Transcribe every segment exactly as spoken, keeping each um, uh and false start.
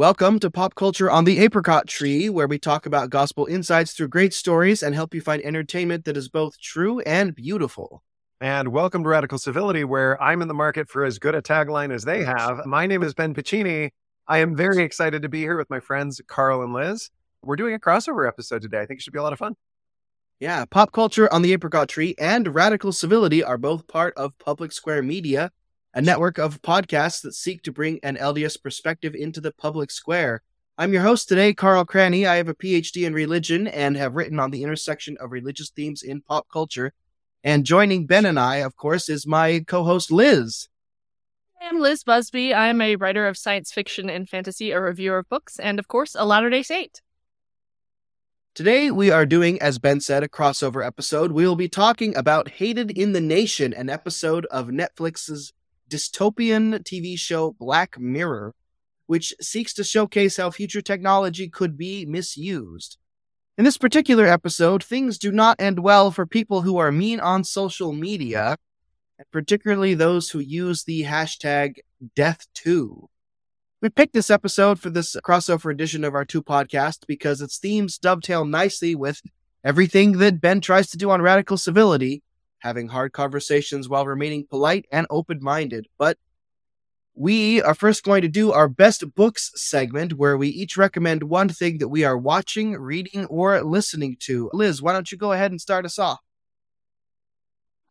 Welcome to Pop Culture on the Apricot Tree, where we talk about gospel insights through great stories and help you find entertainment that is both true and beautiful. And welcome to Radical Civility, where I'm in the market for as good a tagline as they have. My name is Ben Piccini. I am very excited to be here with my friends Carl and Liz. We're doing a crossover episode today. I think it should be a lot of fun. Yeah, Pop Culture on the Apricot Tree and Radical Civility are both part of Public Square Media, a network of podcasts that seek to bring an L D S perspective into the public square. I'm your host today, Carl Cranny. I have a P H D in religion and have written on the intersection of religious themes in pop culture. And joining Ben and I, of course, is my co-host, Liz. I'm Liz Busby. I'm a writer of science fiction and fantasy, a reviewer of books, and, of course, a Latter-day Saint. Today, we are doing, as Ben said, a crossover episode. We will be talking about Hated in the Nation, an episode of Netflix's dystopian T V show Black Mirror, which seeks to showcase how future technology could be misused. In this particular episode, things do not end well for people who are mean on social media, and particularly those who use the hashtag death two. We picked this episode for this crossover edition of our two podcasts because its themes dovetail nicely with everything that Ben tries to do on Radical Civility, having hard conversations while remaining polite and open-minded. But we are first going to do our best books segment, where we each recommend one thing that we are watching, reading, or listening to. Liz, why don't you go ahead and start us off?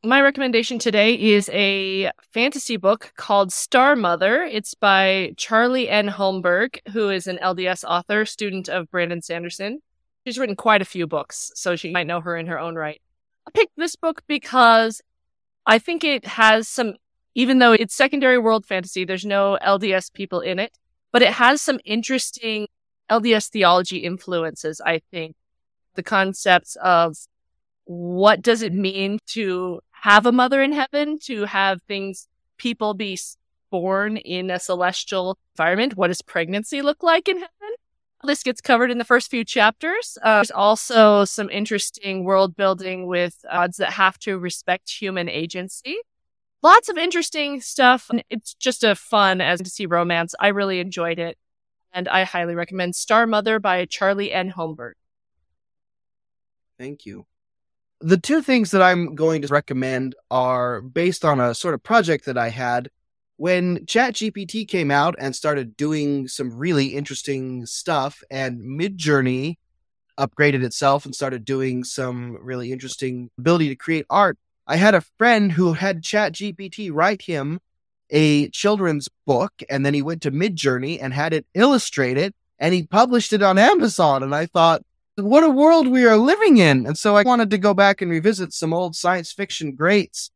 My recommendation today is a fantasy book called Star Mother. It's by Charlie N. Holmberg, who is an L D S author, student of Brandon Sanderson. She's written quite a few books, so she might know her in her own right. I picked this book because I think it has some, even though it's secondary world fantasy, there's no L D S people in it, but it has some interesting L D S theology influences, I think. The concepts of what does it mean to have a mother in heaven, to have things, people be born in a celestial environment? What does pregnancy look like in heaven? This gets covered in the first few chapters. Uh, there's also some interesting world building with gods that have to respect human agency. Lots of interesting stuff. It's just a fun as to see romance. I really enjoyed it. And I highly recommend Star Mother by Charlie N. Holmberg. Thank you. The two things that I'm going to recommend are based on a sort of project that I had. When ChatGPT came out and started doing some really interesting stuff, and MidJourney upgraded itself and started doing some really interesting ability to create art, I had a friend who had ChatGPT write him a children's book, and then he went to MidJourney and had it illustrated, and he published it on Amazon. And I thought, what a world we are living in. And so I wanted to go back and revisit some old science fiction greats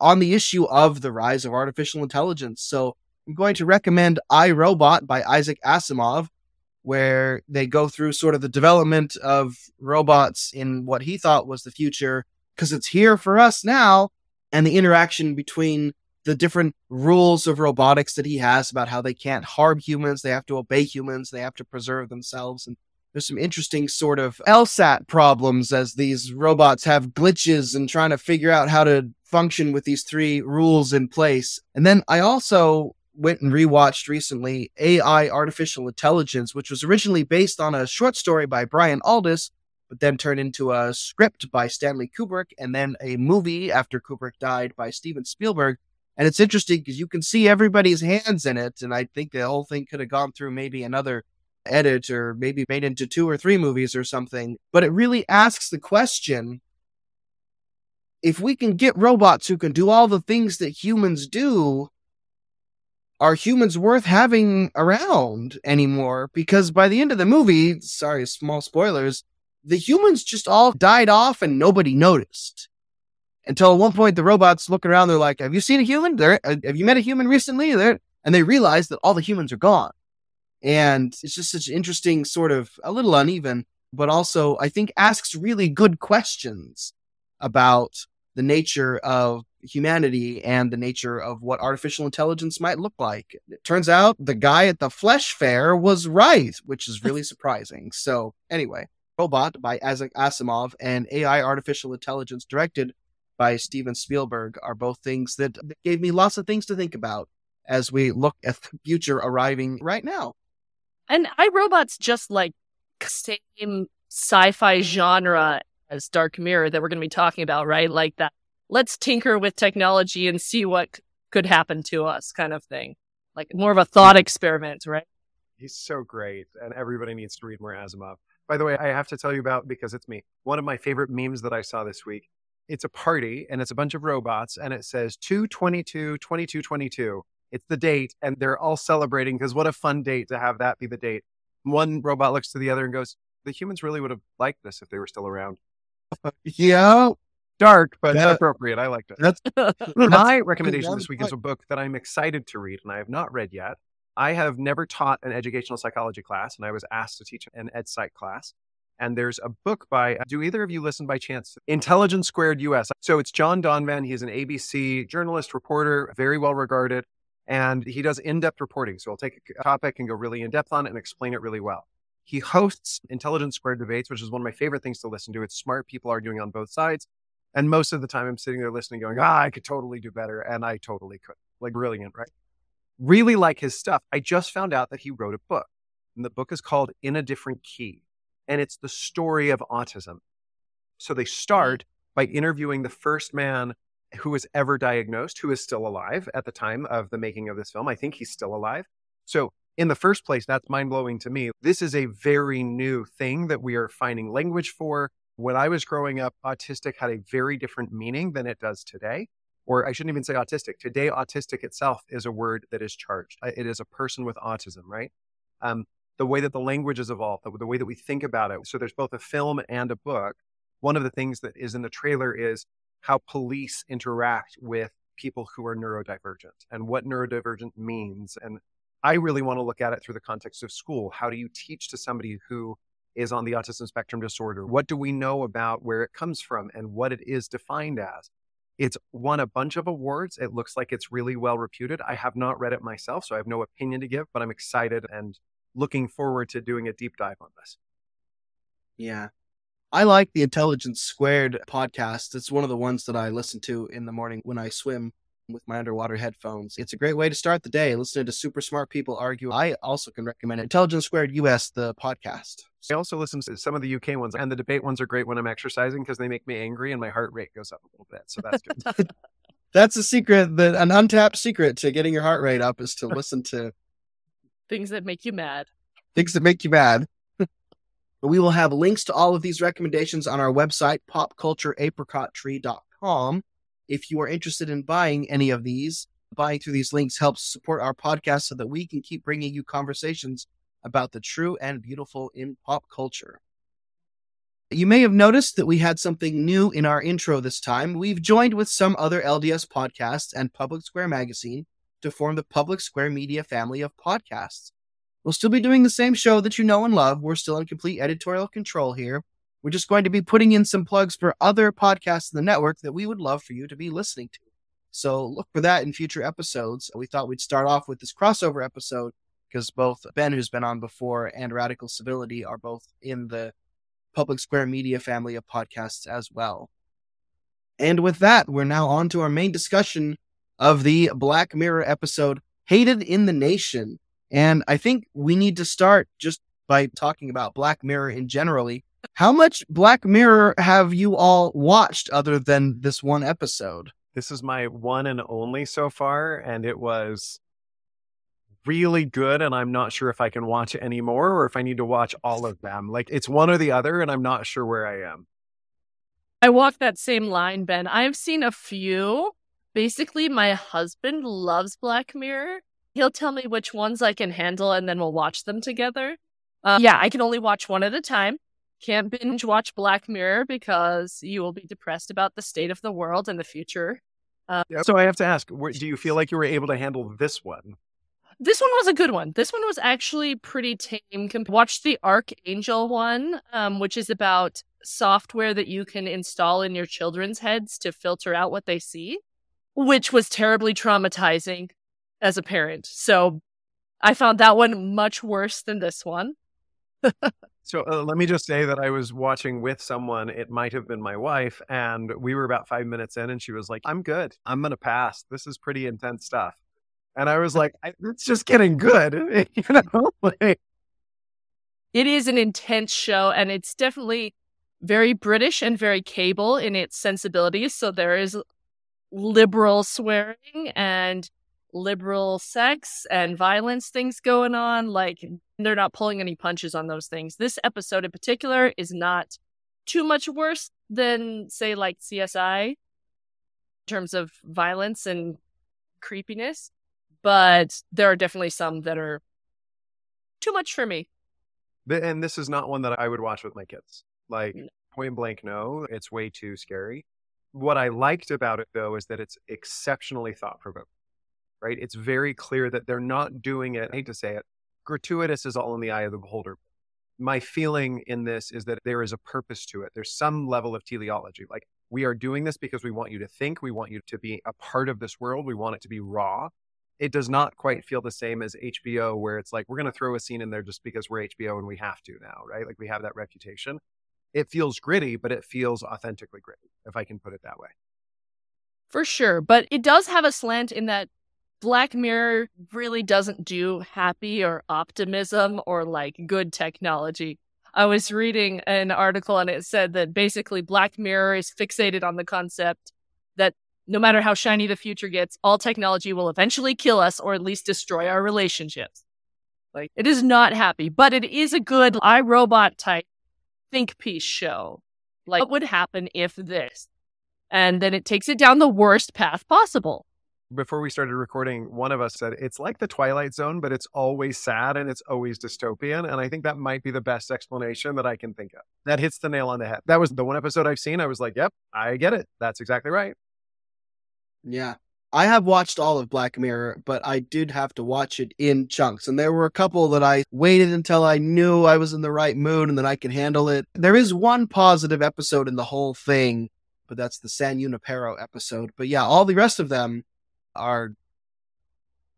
on the issue of the rise of artificial intelligence. So I'm going to recommend I, Robot by Isaac Asimov, where they go through sort of the development of robots in what he thought was the future, because it's here for us now, and the interaction between the different rules of robotics that he has about how they can't harm humans, they have to obey humans, they have to preserve themselves. And there's some interesting sort of LSAT problems as these robots have glitches and trying to figure out how to function with these three rules in place. And then I also went and rewatched recently A I Artificial Intelligence, which was originally based on a short story by Brian Aldiss, but then turned into a script by Stanley Kubrick, and then a movie after Kubrick died by Steven Spielberg. And it's interesting because you can see everybody's hands in it, and I think the whole thing could have gone through maybe another edit or maybe made into two or three movies or something. But it really asks the question, if we can get robots who can do all the things that humans do, are humans worth having around anymore? Because by the end of the movie, sorry, small spoilers, the humans just all died off and nobody noticed. Until at one point, the robots look around, they're like, have you seen a human? They're, have you met a human recently? They're, and they realize that all the humans are gone. And it's just such an interesting sort of, a little uneven, but also I think asks really good questions about the nature of humanity and the nature of what artificial intelligence might look like. It turns out the guy at the flesh fair was right, which is really surprising. So anyway, Robot by Isaac Asimov and A I Artificial Intelligence directed by Steven Spielberg are both things that gave me lots of things to think about as we look at the future arriving right now. And iRobot's just like same sci-fi genre as Dark Mirror that we're going to be talking about, right? Like that, let's tinker with technology and see what c- could happen to us kind of thing. Like more of a thought experiment, right? He's so great, and everybody needs to read more Asimov. By the way, I have to tell you about, because it's me, one of my favorite memes that I saw this week. It's a party, and it's a bunch of robots, and it says two twenty-two twenty-two twenty-two. It's the date, and they're all celebrating, because what a fun date to have that be the date. One robot looks to the other and goes, the humans really would have liked this if they were still around. Yeah. Dark, but that, appropriate. I liked it. That's, that's, my recommendation that's this week is a book that I'm excited to read, and I have not read yet. I have never taught an educational psychology class, and I was asked to teach an ed psych class. And there's a book by, do either of you listen by chance, Intelligence Squared U S? So it's John Donvan. He's an A B C journalist, reporter, very well regarded, and he does in-depth reporting. So he'll take a topic and go really in-depth on it and explain it really well. He hosts Intelligence Squared debates, which is one of my favorite things to listen to. It's smart people arguing on both sides. And most of the time I'm sitting there listening going, ah, I could totally do better. And I totally could. Like, brilliant, right? Really like his stuff. I just found out that he wrote a book, and the book is called In a Different Key, and it's the story of autism. So they start by interviewing the first man who was ever diagnosed, who is still alive at the time of the making of this film. I think he's still alive. So in the first place, that's mind-blowing to me. This is a very new thing that we are finding language for. When I was growing up, autistic had a very different meaning than it does today. Or I shouldn't even say autistic. Today, autistic itself is a word that is charged. It is a person with autism, right? Um, the way that the language has evolved, the, the way that we think about it. So there's both a film and a book. One of the things that is in the trailer is how police interact with people who are neurodivergent and what neurodivergent means. And I really want to look at it through the context of school. How do you teach to somebody who is on the autism spectrum disorder? What do we know about where it comes from and what it is defined as? It's won a bunch of awards. It looks like it's really well reputed. I have not read it myself, so I have no opinion to give, but I'm excited and looking forward to doing a deep dive on this. Yeah. I like the Intelligence Squared podcast. It's one of the ones that I listen to in the morning when I swim with my underwater headphones. It's a great way to start the day, listening to super smart people argue. I also can recommend Intelligence Squared U S, the podcast. I also listen to some of the U K ones, and the debate ones are great when I'm exercising because they make me angry and my heart rate goes up a little bit. So that's good. That's a secret, that an untapped secret to getting your heart rate up is to listen to things that make you mad. Things that make you mad. But we will have links to all of these recommendations on our website, pop culture apricot tree dot com. If you are interested in buying any of these, buying through these links helps support our podcast so that we can keep bringing you conversations about the true and beautiful in pop culture. You may have noticed that we had something new in our intro this time. We've joined with some other L D S podcasts and Public Square Magazine to form the Public Square Media family of podcasts. We'll still be doing the same show that you know and love. We're still in complete editorial control here. We're just going to be putting in some plugs for other podcasts in the network that we would love for you to be listening to. So look for that in future episodes. We thought we'd start off with this crossover episode because both Ben, who's been on before, and Radical Civility are both in the Public Square Media family of podcasts as well. And with that, we're now on to our main discussion of the Black Mirror episode, Hated in the Nation. And I think we need to start just by talking about Black Mirror in generally. How much Black Mirror have you all watched other than this one episode? This is my one and only so far, and it was really good, and I'm not sure if I can watch it anymore or if I need to watch all of them. Like, it's one or the other, and I'm not sure where I am. I walk that same line, Ben. I've seen a few. Basically, my husband loves Black Mirror. He'll tell me which ones I can handle, and then we'll watch them together. Uh, yeah, I can only watch one at a time. Can't binge watch Black Mirror because you will be depressed about the state of the world in the future. Uh, yep. So I have to ask, do you feel like you were able to handle this one? This one was a good one. This one was actually pretty tame. Watch the Archangel one, um, which is about software that you can install in your children's heads to filter out what they see, which was terribly traumatizing as a parent. So I found that one much worse than this one. So uh, let me just say that I was watching with someone. It might have been my wife, and we were about five minutes in, and she was like, I'm good. I'm going to pass. This is pretty intense stuff. And I was like, I, it's just getting good. You know, like, it is an intense show, and it's definitely very British and very cable in its sensibilities. So there is liberal swearing and liberal sex and violence things going on. Like, they're not pulling any punches on those things. This episode in particular is not too much worse than, say, like C S I in terms of violence and creepiness. But there are definitely some that are too much for me. And this is not one that I would watch with my kids. Like, no. Point blank, no, it's way too scary. What I liked about it, though, is that it's exceptionally thought-provoking, right? It's very clear that they're not doing it, I hate to say it, gratuitous is all in the eye of the beholder. My feeling in this is that there is a purpose to it. There's some level of teleology. Like, we are doing this because we want you to think. We want you to be a part of this world. We want it to be raw. It does not quite feel the same as H B O, where it's like, we're going to throw a scene in there just because we're H B O and we have to now, right? Like, we have that reputation. It feels gritty, but it feels authentically gritty, if I can put it that way. For sure. But it does have a slant in that Black Mirror really doesn't do happy or optimism or like good technology. I was reading an article and it said that basically Black Mirror is fixated on the concept that no matter how shiny the future gets, all technology will eventually kill us or at least destroy our relationships. Like, it is not happy, but it is a good iRobot type think piece show. Like, what would happen if this? And then it takes it down the worst path possible. Before we started recording, one of us said, it's like the Twilight Zone, but it's always sad and it's always dystopian. And I think that might be the best explanation that I can think of. That hits the nail on the head. That was the one episode I've seen. I was like, yep, I get it. That's exactly right. Yeah. I have watched all of Black Mirror, but I did have to watch it in chunks. And there were a couple that I waited until I knew I was in the right mood and that I could handle it. There is one positive episode in the whole thing, but that's the San Junipero episode. But yeah, all the rest of them are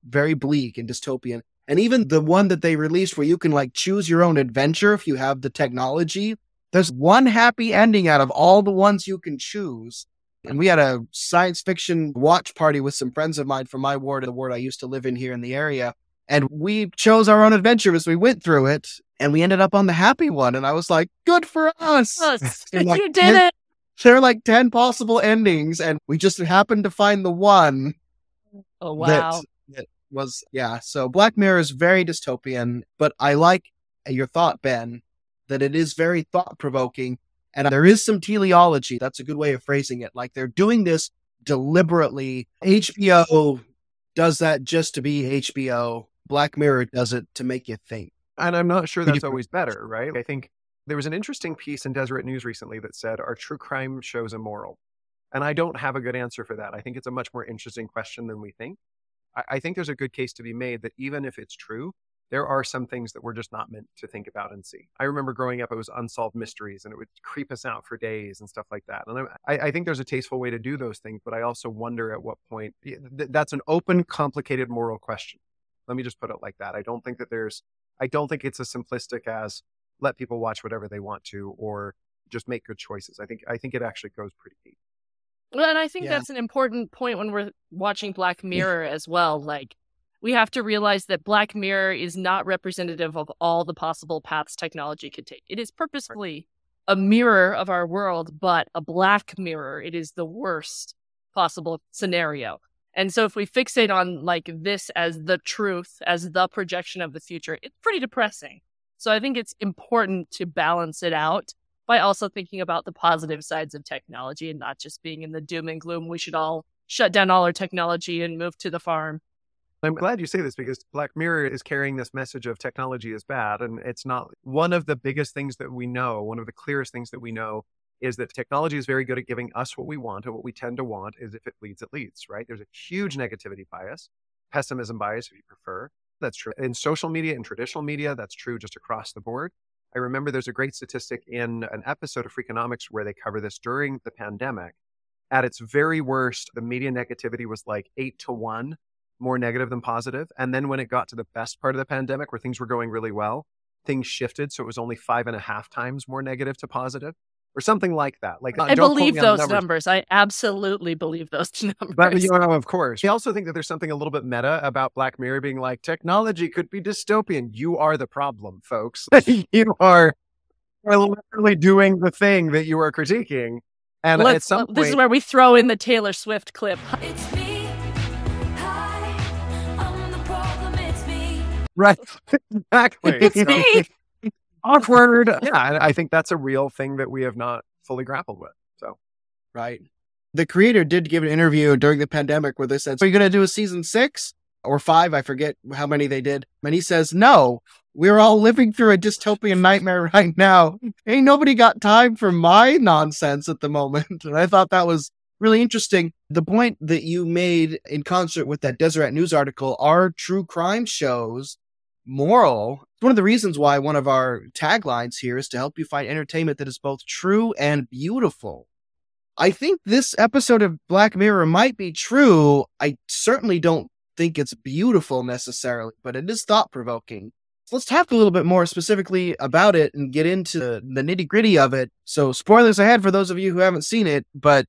very bleak and dystopian. And even the one that they released where you can like choose your own adventure if you have the technology, there's one happy ending out of all the ones you can choose. And we had a science fiction watch party with some friends of mine from my ward, the ward I used to live in here in the area. And we chose our own adventure as we went through it. And we ended up on the happy one. And I was like, good for us. us. Like, you did it. There were like ten possible endings. And we just happened to find the one. Oh, wow. That, that was, yeah. So Black Mirror is very dystopian. But I like your thought, Ben, that it is very thought-provoking. And there is some teleology. That's a good way of phrasing it. Like, they're doing this deliberately. H B O does that just to be H B O. Black Mirror does it to make you think. And I'm not sure that's always better, right? I think there was an interesting piece in Deseret News recently that said, are true crime shows immoral? And I don't have a good answer for that. I think it's a much more interesting question than we think. I, I think there's a good case to be made that even if it's true, there are some things that we're just not meant to think about and see. I remember growing up, it was unsolved mysteries and it would creep us out for days and stuff like that. And I, I think there's a tasteful way to do those things, but I also wonder at what point, th- that's an open, complicated moral question. Let me just put it like that. I don't think that there's, I don't think it's as simplistic as let people watch whatever they want to or just make good choices. I think, I think it actually goes pretty deep. Well, and I think yeah. that's an important point when we're watching Black Mirror as well. Like, we have to realize that Black Mirror is not representative of all the possible paths technology could take. It is purposefully a mirror of our world, but a black mirror. It is the worst possible scenario. And so if we fixate on like this as the truth, as the projection of the future, it's pretty depressing. So I think it's important to balance it out by also thinking about the positive sides of technology and not just being in the doom and gloom. We should all shut down all our technology and move to the farm. I'm glad you say this because Black Mirror is carrying this message of technology is bad. And it's not one of the biggest things that we know. One of the clearest things that we know is that technology is very good at giving us what we want. And what we tend to want is if it leads, it leads, right? There's a huge negativity bias, pessimism bias, if you prefer. That's true in social media and traditional media. That's true just across the board. I remember there's a great statistic in an episode of Freakonomics where they cover this during the pandemic. At its very worst, the media negativity was like eight to one. More negative than positive. And then when it got to the best part of the pandemic where things were going really well, things shifted. So it was only five and a half times more negative to positive. or something like that. Like, I believe those numbers. numbers. I absolutely believe those numbers. But, you know, of course. I also think that there's something a little bit meta about Black Mirror being like, technology could be dystopian. You are the problem, folks. You are, are literally doing the thing that you are critiquing. And Let's, at some point, this is where we throw in the Taylor Swift clip. It's me. Hi. I'm the problem. It's me. Right. Exactly. It's you me. Know? Awkward. Yeah, I think that's a real thing that we have not fully grappled with. So, right. The creator did give an interview during the pandemic where they said, so you're going to do a season six or five? I forget how many they did. And he says, no, we're all living through a dystopian nightmare right now. Ain't nobody got time for my nonsense at the moment. And I thought that was really interesting. The point that you made in concert with that Deseret News article, are true crime shows moral? One of the reasons why one of our taglines here is to help you find entertainment that is both true and beautiful. I think this episode of Black Mirror might be true. I certainly don't think it's beautiful necessarily, but it is thought-provoking. So let's talk a little bit more specifically about it and get into the nitty-gritty of it. So spoilers ahead for those of you who haven't seen it, but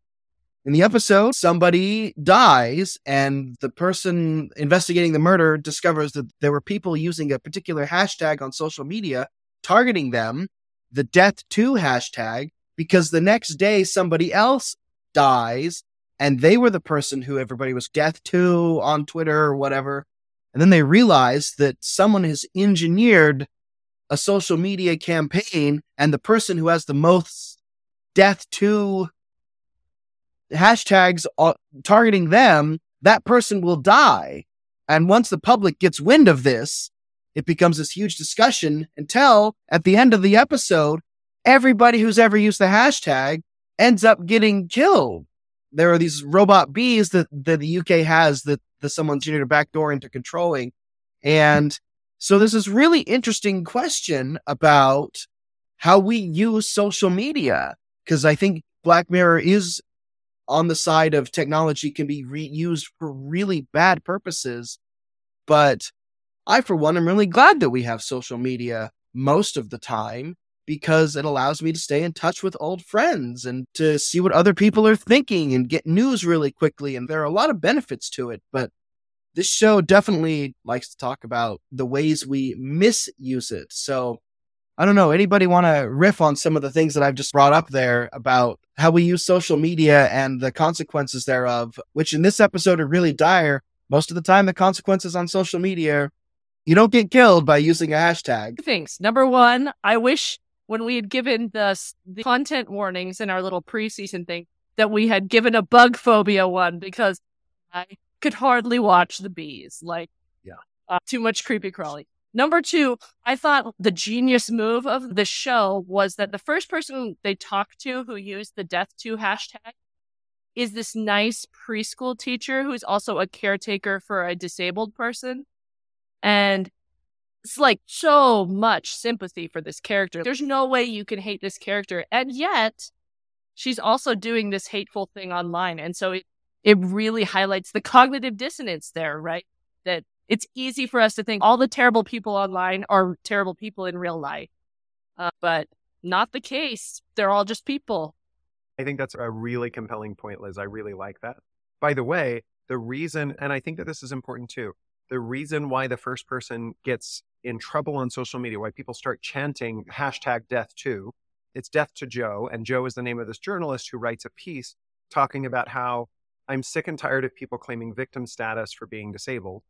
in the episode, somebody dies and the person investigating the murder discovers that there were people using a particular hashtag on social media targeting them, the death to hashtag, because the next day somebody else dies and they were the person who everybody was death to on Twitter or whatever. And then they realize that someone has engineered a social media campaign and the person who has the most death to hashtags targeting them, that person will die. And once the public gets wind of this, it becomes this huge discussion until at the end of the episode, everybody who's ever used the hashtag ends up getting killed. There are these robot bees that, that the U K has that, that someone's engineered a backdoor into controlling. And so there's this really interesting question about how we use social media, because I think Black Mirror is on the side of technology can be reused for really bad purposes. But I, for one, am really glad that we have social media most of the time because it allows me to stay in touch with old friends and to see what other people are thinking and get news really quickly. And there are a lot of benefits to it. But this show definitely likes to talk about the ways we misuse it. So I don't know. Anybody want to riff on some of the things that I've just brought up there about how we use social media and the consequences thereof, which in this episode are really dire. Most of the time, the consequences on social media, you don't get killed by using a hashtag. Two things. Number one, I wish when we had given the, the content warnings in our little preseason thing that we had given a bug phobia one, because I could hardly watch the bees. Like, yeah, uh, too much creepy crawly. Number two, I thought the genius move of the show was that the first person they talked to who used the death to hashtag is this nice preschool teacher who's also a caretaker for a disabled person. And it's like so much sympathy for this character. There's no way you can hate this character. And yet she's also doing this hateful thing online. And so it, it really highlights the cognitive dissonance there, right? That it's easy for us to think all the terrible people online are terrible people in real life, uh, but not the case. They're all just people. I think that's a really compelling point, Liz. I really like that. By the way, the reason, and I think that this is important too, the reason why the first person gets in trouble on social media, why people start chanting hashtag death to, it's death to Joe. And Joe is the name of this journalist who writes a piece talking about how I'm sick and tired of people claiming victim status for being disabled.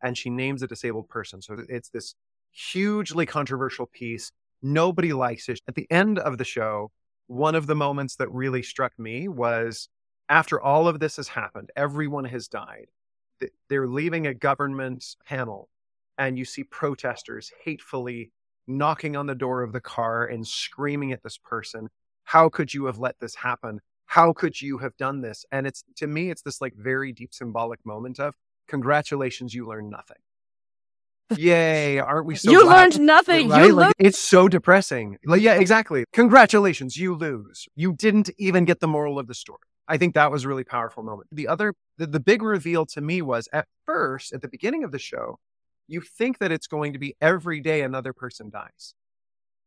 And she names a disabled person. So it's this hugely controversial piece. Nobody likes it. At the end of the show, one of the moments that really struck me was after all of this has happened, everyone has died. They're leaving a government panel and you see protesters hatefully knocking on the door of the car and screaming at this person. How could you have let this happen? How could you have done this? And it's, to me, it's this like very deep symbolic moment of, congratulations, you learned nothing. Yay, aren't we so You glad? learned nothing. Right? You like, lo- it's so depressing. Like, yeah, exactly. Congratulations, you lose. You didn't even get the moral of the story. I think that was a really powerful moment. The other, the, the big reveal to me was at first, at the beginning of the show, you think that it's going to be every day another person dies.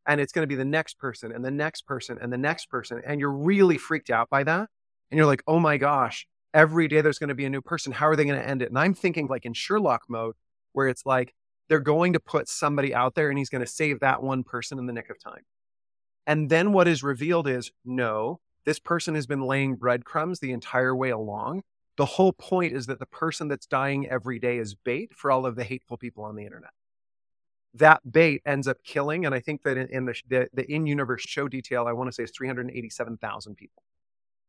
and it's going to be the next person and the next person and the next person. And you're really freaked out by that. And you're like, oh my gosh, every day there's going to be a new person. How are they going to end it? And I'm thinking like in Sherlock mode, where it's like, they're going to put somebody out there and he's going to save that one person in the nick of time. And then what is revealed is, no, this person has been laying breadcrumbs the entire way along. The whole point is that the person that's dying every day is bait for all of the hateful people on the internet. That bait ends up killing. And I think that in, in the, the, the in-universe show detail, I want to say it's three hundred eighty-seven thousand people,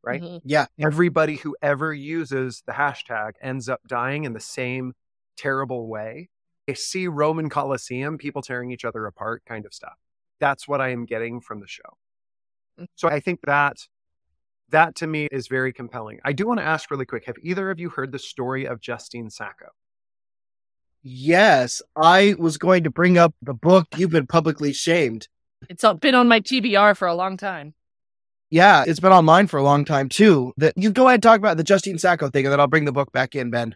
right? Mm-hmm. Yeah. Everybody who ever uses the hashtag ends up dying in the same terrible way. They see Roman Colosseum, people tearing each other apart kind of stuff. That's what I am getting from the show. Mm-hmm. So I think that that to me is very compelling. I do want to ask really quick, have either of you heard the story of Justine Sacco? Yes, I was going to bring up the book, You've Been Publicly Shamed. It's been on my T B R for a long time. Yeah, it's been on mine for a long time, too. That you go ahead and talk about the Justine Sacco thing, and then I'll bring the book back in, Ben.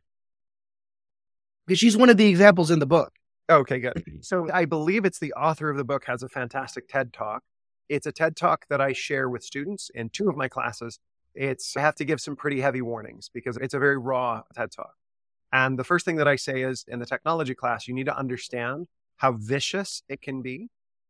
Because she's one of the examples in the book. Okay, good. So I believe it's the author of the book has a fantastic TED Talk. It's a TED Talk that I share with students in two of my classes. It's I have to give some pretty heavy warnings because it's a very raw TED Talk. And the first thing that I say is in the technology class, you need to understand how vicious it can be.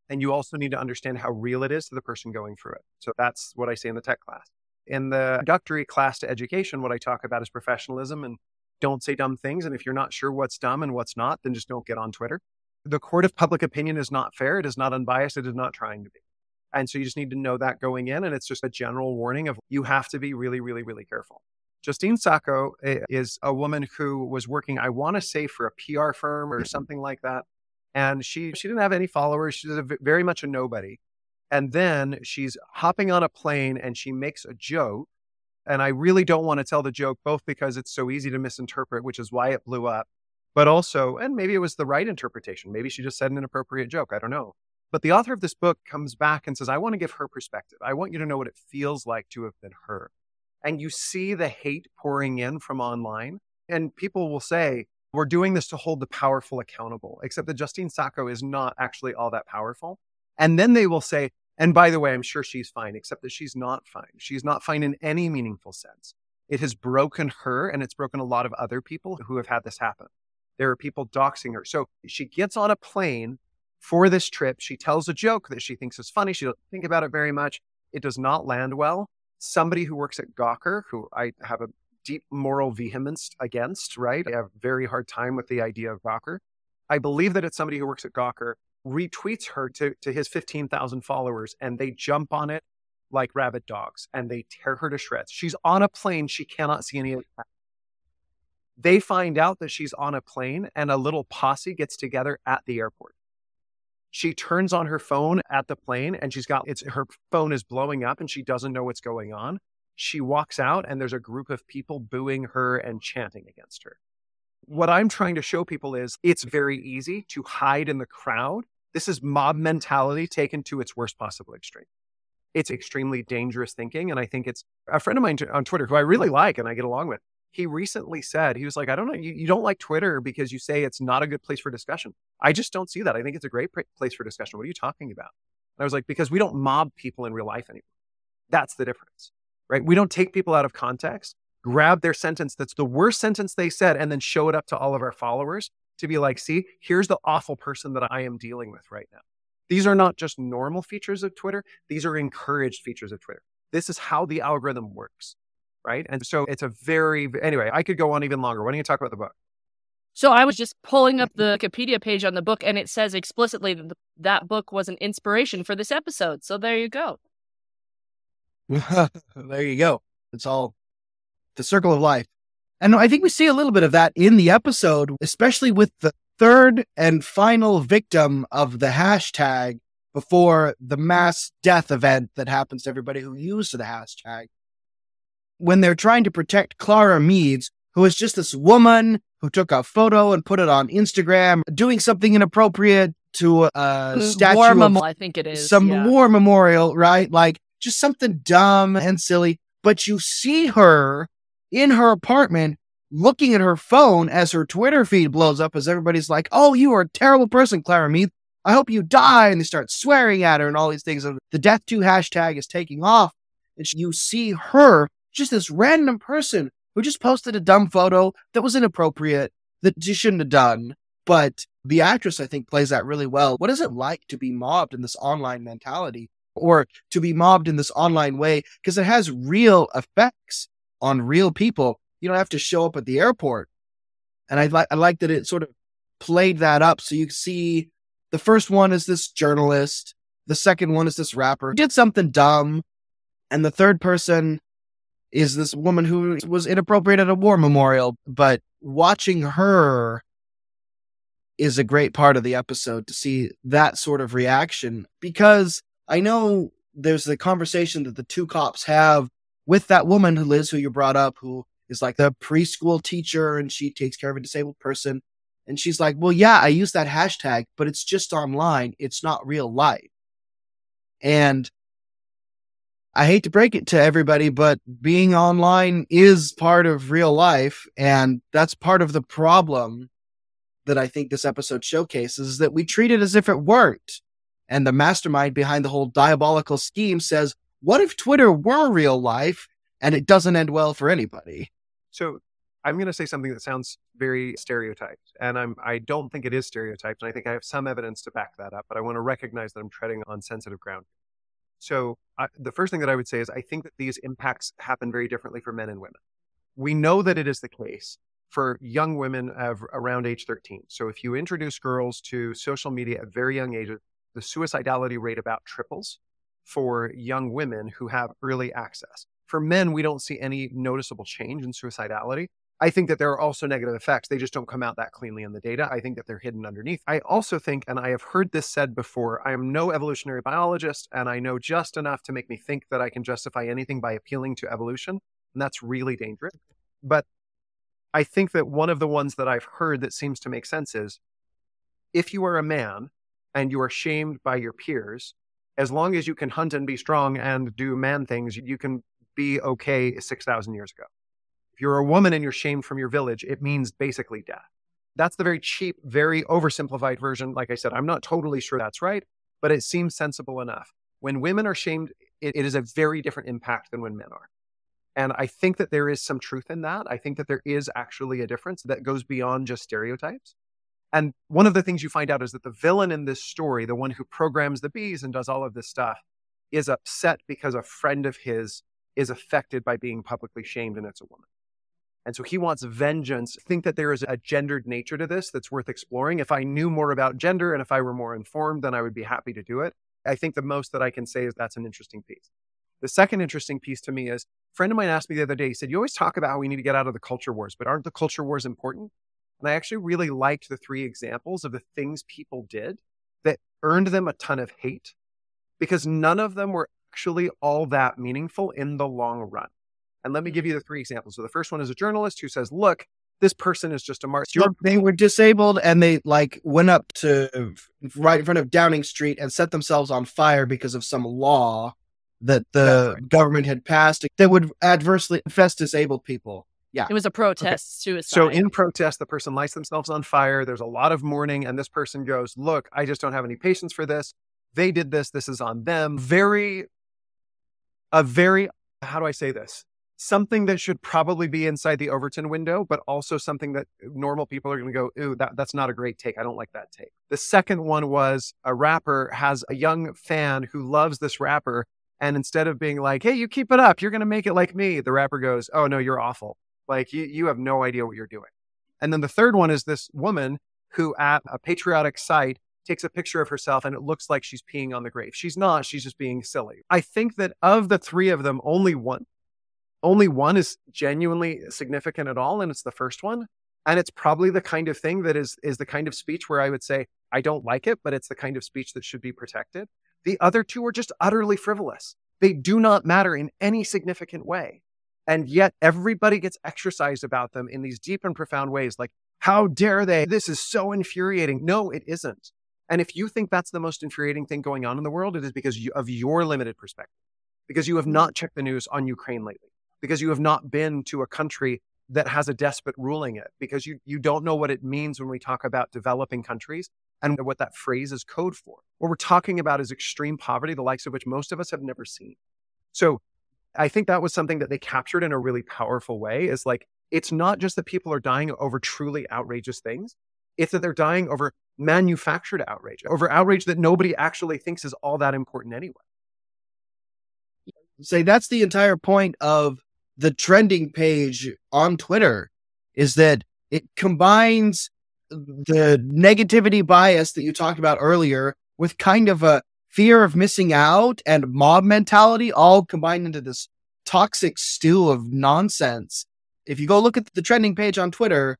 And you also need to understand how real it is to the person going through it. So that's what I say in the tech class. In the introductory class to education, what I talk about is professionalism and don't say dumb things. And if you're not sure what's dumb and what's not, then just don't get on Twitter. The court of public opinion is not fair. It is not unbiased. It is not trying to be. And so you just need to know that going in. And it's just a general warning of you have to be really, really, really careful. Justine Sacco is a woman who was working, I want to say, for a P R firm or something like that. And she she didn't have any followers. She's a, very much a nobody. And then she's hopping on a plane and she makes a joke. And I really don't want to tell the joke, both because it's so easy to misinterpret, which is why it blew up, but also, and maybe it was the right interpretation. Maybe she just said an inappropriate joke. I don't know. But the author of this book comes back and says, I want to give her perspective. I want you to know what it feels like to have been her. And you see the hate pouring in from online. And people will say, we're doing this to hold the powerful accountable, except that Justine Sacco is not actually all that powerful. And then they will say, and by the way, I'm sure she's fine, except that she's not fine. She's not fine in any meaningful sense. It has broken her and it's broken a lot of other people who have had this happen. There are people doxing her. So she gets on a plane for this trip. She tells a joke that she thinks is funny. She doesn't think about it very much. It does not land well. Somebody who works at Gawker, who I have a deep moral vehemence against, right? I have a very hard time with the idea of Gawker. I believe that it's somebody who works at Gawker retweets her to, to his fifteen thousand followers, and they jump on it like rabid dogs, and they tear her to shreds. She's on a plane. She cannot see any of that. They find out that she's on a plane, and a little posse gets together at the airport. She turns on her phone at the plane, and she's got it's her phone is blowing up, and she doesn't know what's going on. She walks out, and there's a group of people booing her and chanting against her. What I'm trying to show people is it's very easy to hide in the crowd. This is mob mentality taken to its worst possible extreme. It's extremely dangerous thinking, and I think it's a friend of mine on Twitter who I really like and I get along with. He recently said, he was like, I don't know, you, you don't like Twitter because you say it's not a good place for discussion. I just don't see that. I think it's a great pr- place for discussion. What are you talking about? And I was like, because we don't mob people in real life anymore. That's the difference, right? We don't take people out of context, grab their sentence that's the worst sentence they said, and then show it up to all of our followers to be like, see, here's the awful person that I am dealing with right now. These are not just normal features of Twitter. These are encouraged features of Twitter. This is how the algorithm works. Right. And so it's a very, anyway, I could go on even longer. Why don't you talk about the book? So I was just pulling up the Wikipedia page on the book, and it says explicitly that the, that book was an inspiration for this episode. So there you go. There you go. It's all the circle of life. And I think we see a little bit of that in the episode, especially with the third and final victim of the hashtag before the mass death event that happens to everybody who used the hashtag. When they're trying to protect Clara Meads, who is just this woman who took a photo and put it on Instagram, doing something inappropriate to a, a statue. War mem- of, I think it is. Some yeah. war memorial, right? Like, just something dumb and silly. But you see her in her apartment looking at her phone as her Twitter feed blows up as everybody's like, oh, you are a terrible person, Clara Meads. I hope you die. And they start swearing at her and all these things. And the death to hashtag is taking off. And you see her, just this random person who just posted a dumb photo that was inappropriate, that she shouldn't have done. But the actress, I think, plays that really well. What is it like to be mobbed in this online mentality, or to be mobbed in this online way? Because it has real effects on real people. You don't have to show up at the airport. And I, li- I like that it sort of played that up. So you see the first one is this journalist. The second one is this rapper who did something dumb. And the third person is this woman who was inappropriate at a war memorial. But watching her is a great part of the episode, to see that sort of reaction. Because I know there's the conversation that the two cops have with that woman who lives, who you brought up, who is like the preschool teacher, and she takes care of a disabled person. And she's like, well, yeah, I use that hashtag, but it's just online. It's not real life. And I hate to break it to everybody, but being online is part of real life. And that's part of the problem that I think this episode showcases, is that we treat it as if it weren't. And the mastermind behind the whole diabolical scheme says, what if Twitter were real life? And it doesn't end well for anybody. So I'm going to say something that sounds very stereotyped, and I'm, I don't think it is stereotyped. And I think I have some evidence to back that up, but I want to recognize that I'm treading on sensitive ground. So I, the first thing that I would say is I think that these impacts happen very differently for men and women. We know that it is the case for young women of around age thirteen. So if you introduce girls to social media at very young ages, the suicidality rate about triples for young women who have early access. For men, we don't see any noticeable change in suicidality. I think that there are also negative effects. They just don't come out that cleanly in the data. I think that they're hidden underneath. I also think, and I have heard this said before, I am no evolutionary biologist, and I know just enough to make me think that I can justify anything by appealing to evolution. And that's really dangerous. But I think that one of the ones that I've heard that seems to make sense is, if you are a man and you are shamed by your peers, as long as you can hunt and be strong and do man things, you can be okay six thousand years ago. If you're a woman and you're shamed from your village, it means basically death. That's the very cheap, very oversimplified version. Like I said, I'm not totally sure that's right, but it seems sensible enough. When women are shamed, it, it is a very different impact than when men are. And I think that there is some truth in that. I think that there is actually a difference that goes beyond just stereotypes. And one of the things you find out is that the villain in this story, the one who programs the bees and does all of this stuff, is upset because a friend of his is affected by being publicly shamed, and it's a woman. And so he wants vengeance. I think that there is a gendered nature to this that's worth exploring. If I knew more about gender and if I were more informed, then I would be happy to do it. I think the most that I can say is that's an interesting piece. The second interesting piece to me is, a friend of mine asked me the other day, he said, you always talk about how we need to get out of the culture wars, but aren't the culture wars important? And I actually really liked the three examples of the things people did that earned them a ton of hate, because none of them were actually all that meaningful in the long run. And let me give you the three examples. So the first one is a journalist who says, look, this person is just a mark. Your- they were disabled and they like went up to right in front of Downing Street and set themselves on fire because of some law that the right. government had passed that would adversely affect disabled people. Yeah. It was a protest okay. suicide. So in protest, the person lights themselves on fire. There's a lot of mourning. And this person goes, look, I just don't have any patience for this. They did this. This is on them. Very, a very, how do I say this? Something that should probably be inside the Overton window, but also something that normal people are going to go, ooh, that, that's not a great take. I don't like that take. The second one was a rapper has a young fan who loves this rapper. And instead of being like, hey, you keep it up, you're going to make it like me, the rapper goes, oh no, you're awful. Like you, you have no idea what you're doing. And then the third one is this woman who at a patriotic site takes a picture of herself and it looks like she's peeing on the grave. She's not, she's just being silly. I think that of the three of them, only one Only one is genuinely significant at all, and it's the first one. And it's probably the kind of thing that is is the kind of speech where I would say, I don't like it, but it's the kind of speech that should be protected. The other two are just utterly frivolous. They do not matter in any significant way. And yet everybody gets exercised about them in these deep and profound ways. Like, how dare they? This is so infuriating. No, it isn't. And if you think that's the most infuriating thing going on in the world, it is because you, of your limited perspective, because you have not checked the news on Ukraine lately, because you have not been to a country that has a despot ruling it, because you you don't know what it means when we talk about developing countries and what that phrase is code for. What we're talking about is extreme poverty, the likes of which most of us have never seen. So I think that was something that they captured in a really powerful way, is like, it's not just that people are dying over truly outrageous things. It's that they're dying over manufactured outrage, over outrage that nobody actually thinks is all that important anyway. Say that's the entire point of the trending page on Twitter, is that it combines the negativity bias that you talked about earlier with kind of a fear of missing out and mob mentality all combined into this toxic stew of nonsense. If you go look at the trending page on Twitter,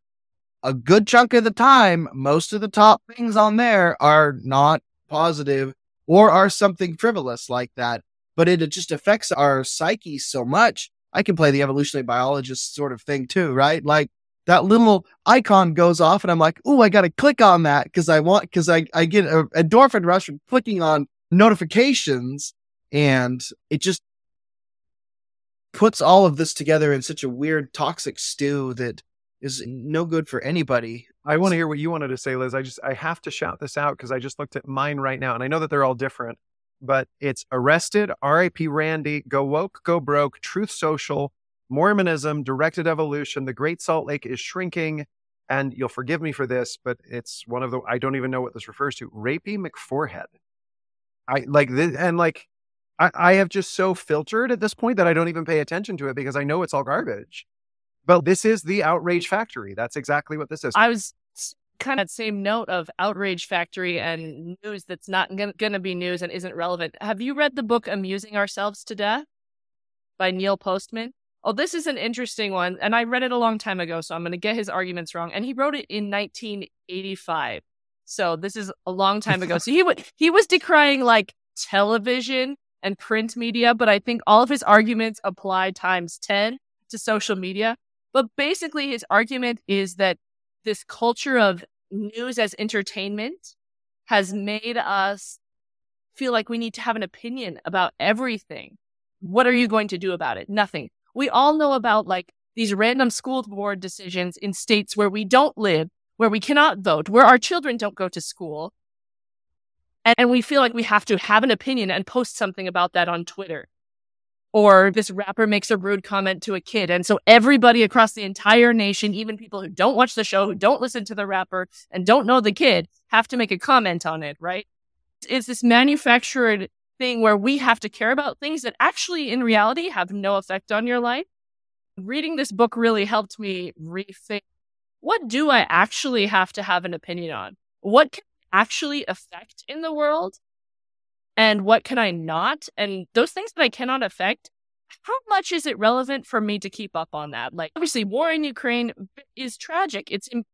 a good chunk of the time, most of the top things on there are not positive or are something frivolous like that. But it just affects our psyche so much. I can play the evolutionary biologist sort of thing too, right? Like that little icon goes off and I'm like, oh, I got to click on that because I want, because I, I get a endorphin rush from clicking on notifications. And it just puts all of this together in such a weird toxic stew that is no good for anybody. I want to hear what you wanted to say, Liz. I just, I have to shout this out because I just looked at mine right now and I know that they're all different, but it's Arrested, R I P Randy, Go Woke, Go Broke, Truth Social, Mormonism, Directed Evolution, The Great Salt Lake is Shrinking, and you'll forgive me for this, but it's one of the, I don't even know what this refers to, Rapey McForehead. I like this, and like, I, I have just so filtered at this point that I don't even pay attention to it because I know it's all garbage. But this is the outrage factory. That's exactly what this is. I was kind of same note of outrage factory and news that's not going to be news and isn't relevant. Have you read the book Amusing Ourselves to Death by Neil Postman? Oh, this is an interesting one. And I read it a long time ago, so I'm going to get his arguments wrong. And he wrote it in nineteen eighty-five. So this is a long time ago. So he would, he was decrying like television and print media, but I think all of his arguments apply times ten to social media. But basically, his argument is that this culture of news as entertainment has made us feel like we need to have an opinion about everything. What are you going to do about it? Nothing. We all know about like these random school board decisions in states where we don't live, where we cannot vote, where our children don't go to school. And, and we feel like we have to have an opinion and post something about that on Twitter. Or this rapper makes a rude comment to a kid. And so everybody across the entire nation, even people who don't watch the show, who don't listen to the rapper and don't know the kid, have to make a comment on it, right? It's this manufactured thing where we have to care about things that actually in reality have no effect on your life. Reading this book really helped me rethink, what do I actually have to have an opinion on? What can actually affect in the world? And what can I not? And those things that I cannot affect, how much is it relevant for me to keep up on that? Like, obviously, war in Ukraine is tragic. It's going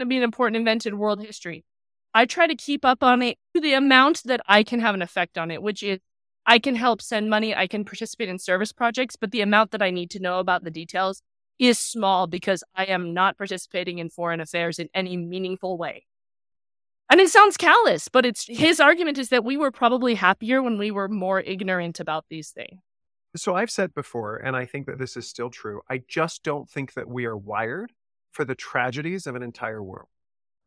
to be an important event in world history. I try to keep up on it to the amount that I can have an effect on it, which is I can help send money, I can participate in service projects, but the amount that I need to know about the details is small because I am not participating in foreign affairs in any meaningful way. And it sounds callous, but it's his argument is that we were probably happier when we were more ignorant about these things. So I've said before, and I think that this is still true, I just don't think that we are wired for the tragedies of an entire world.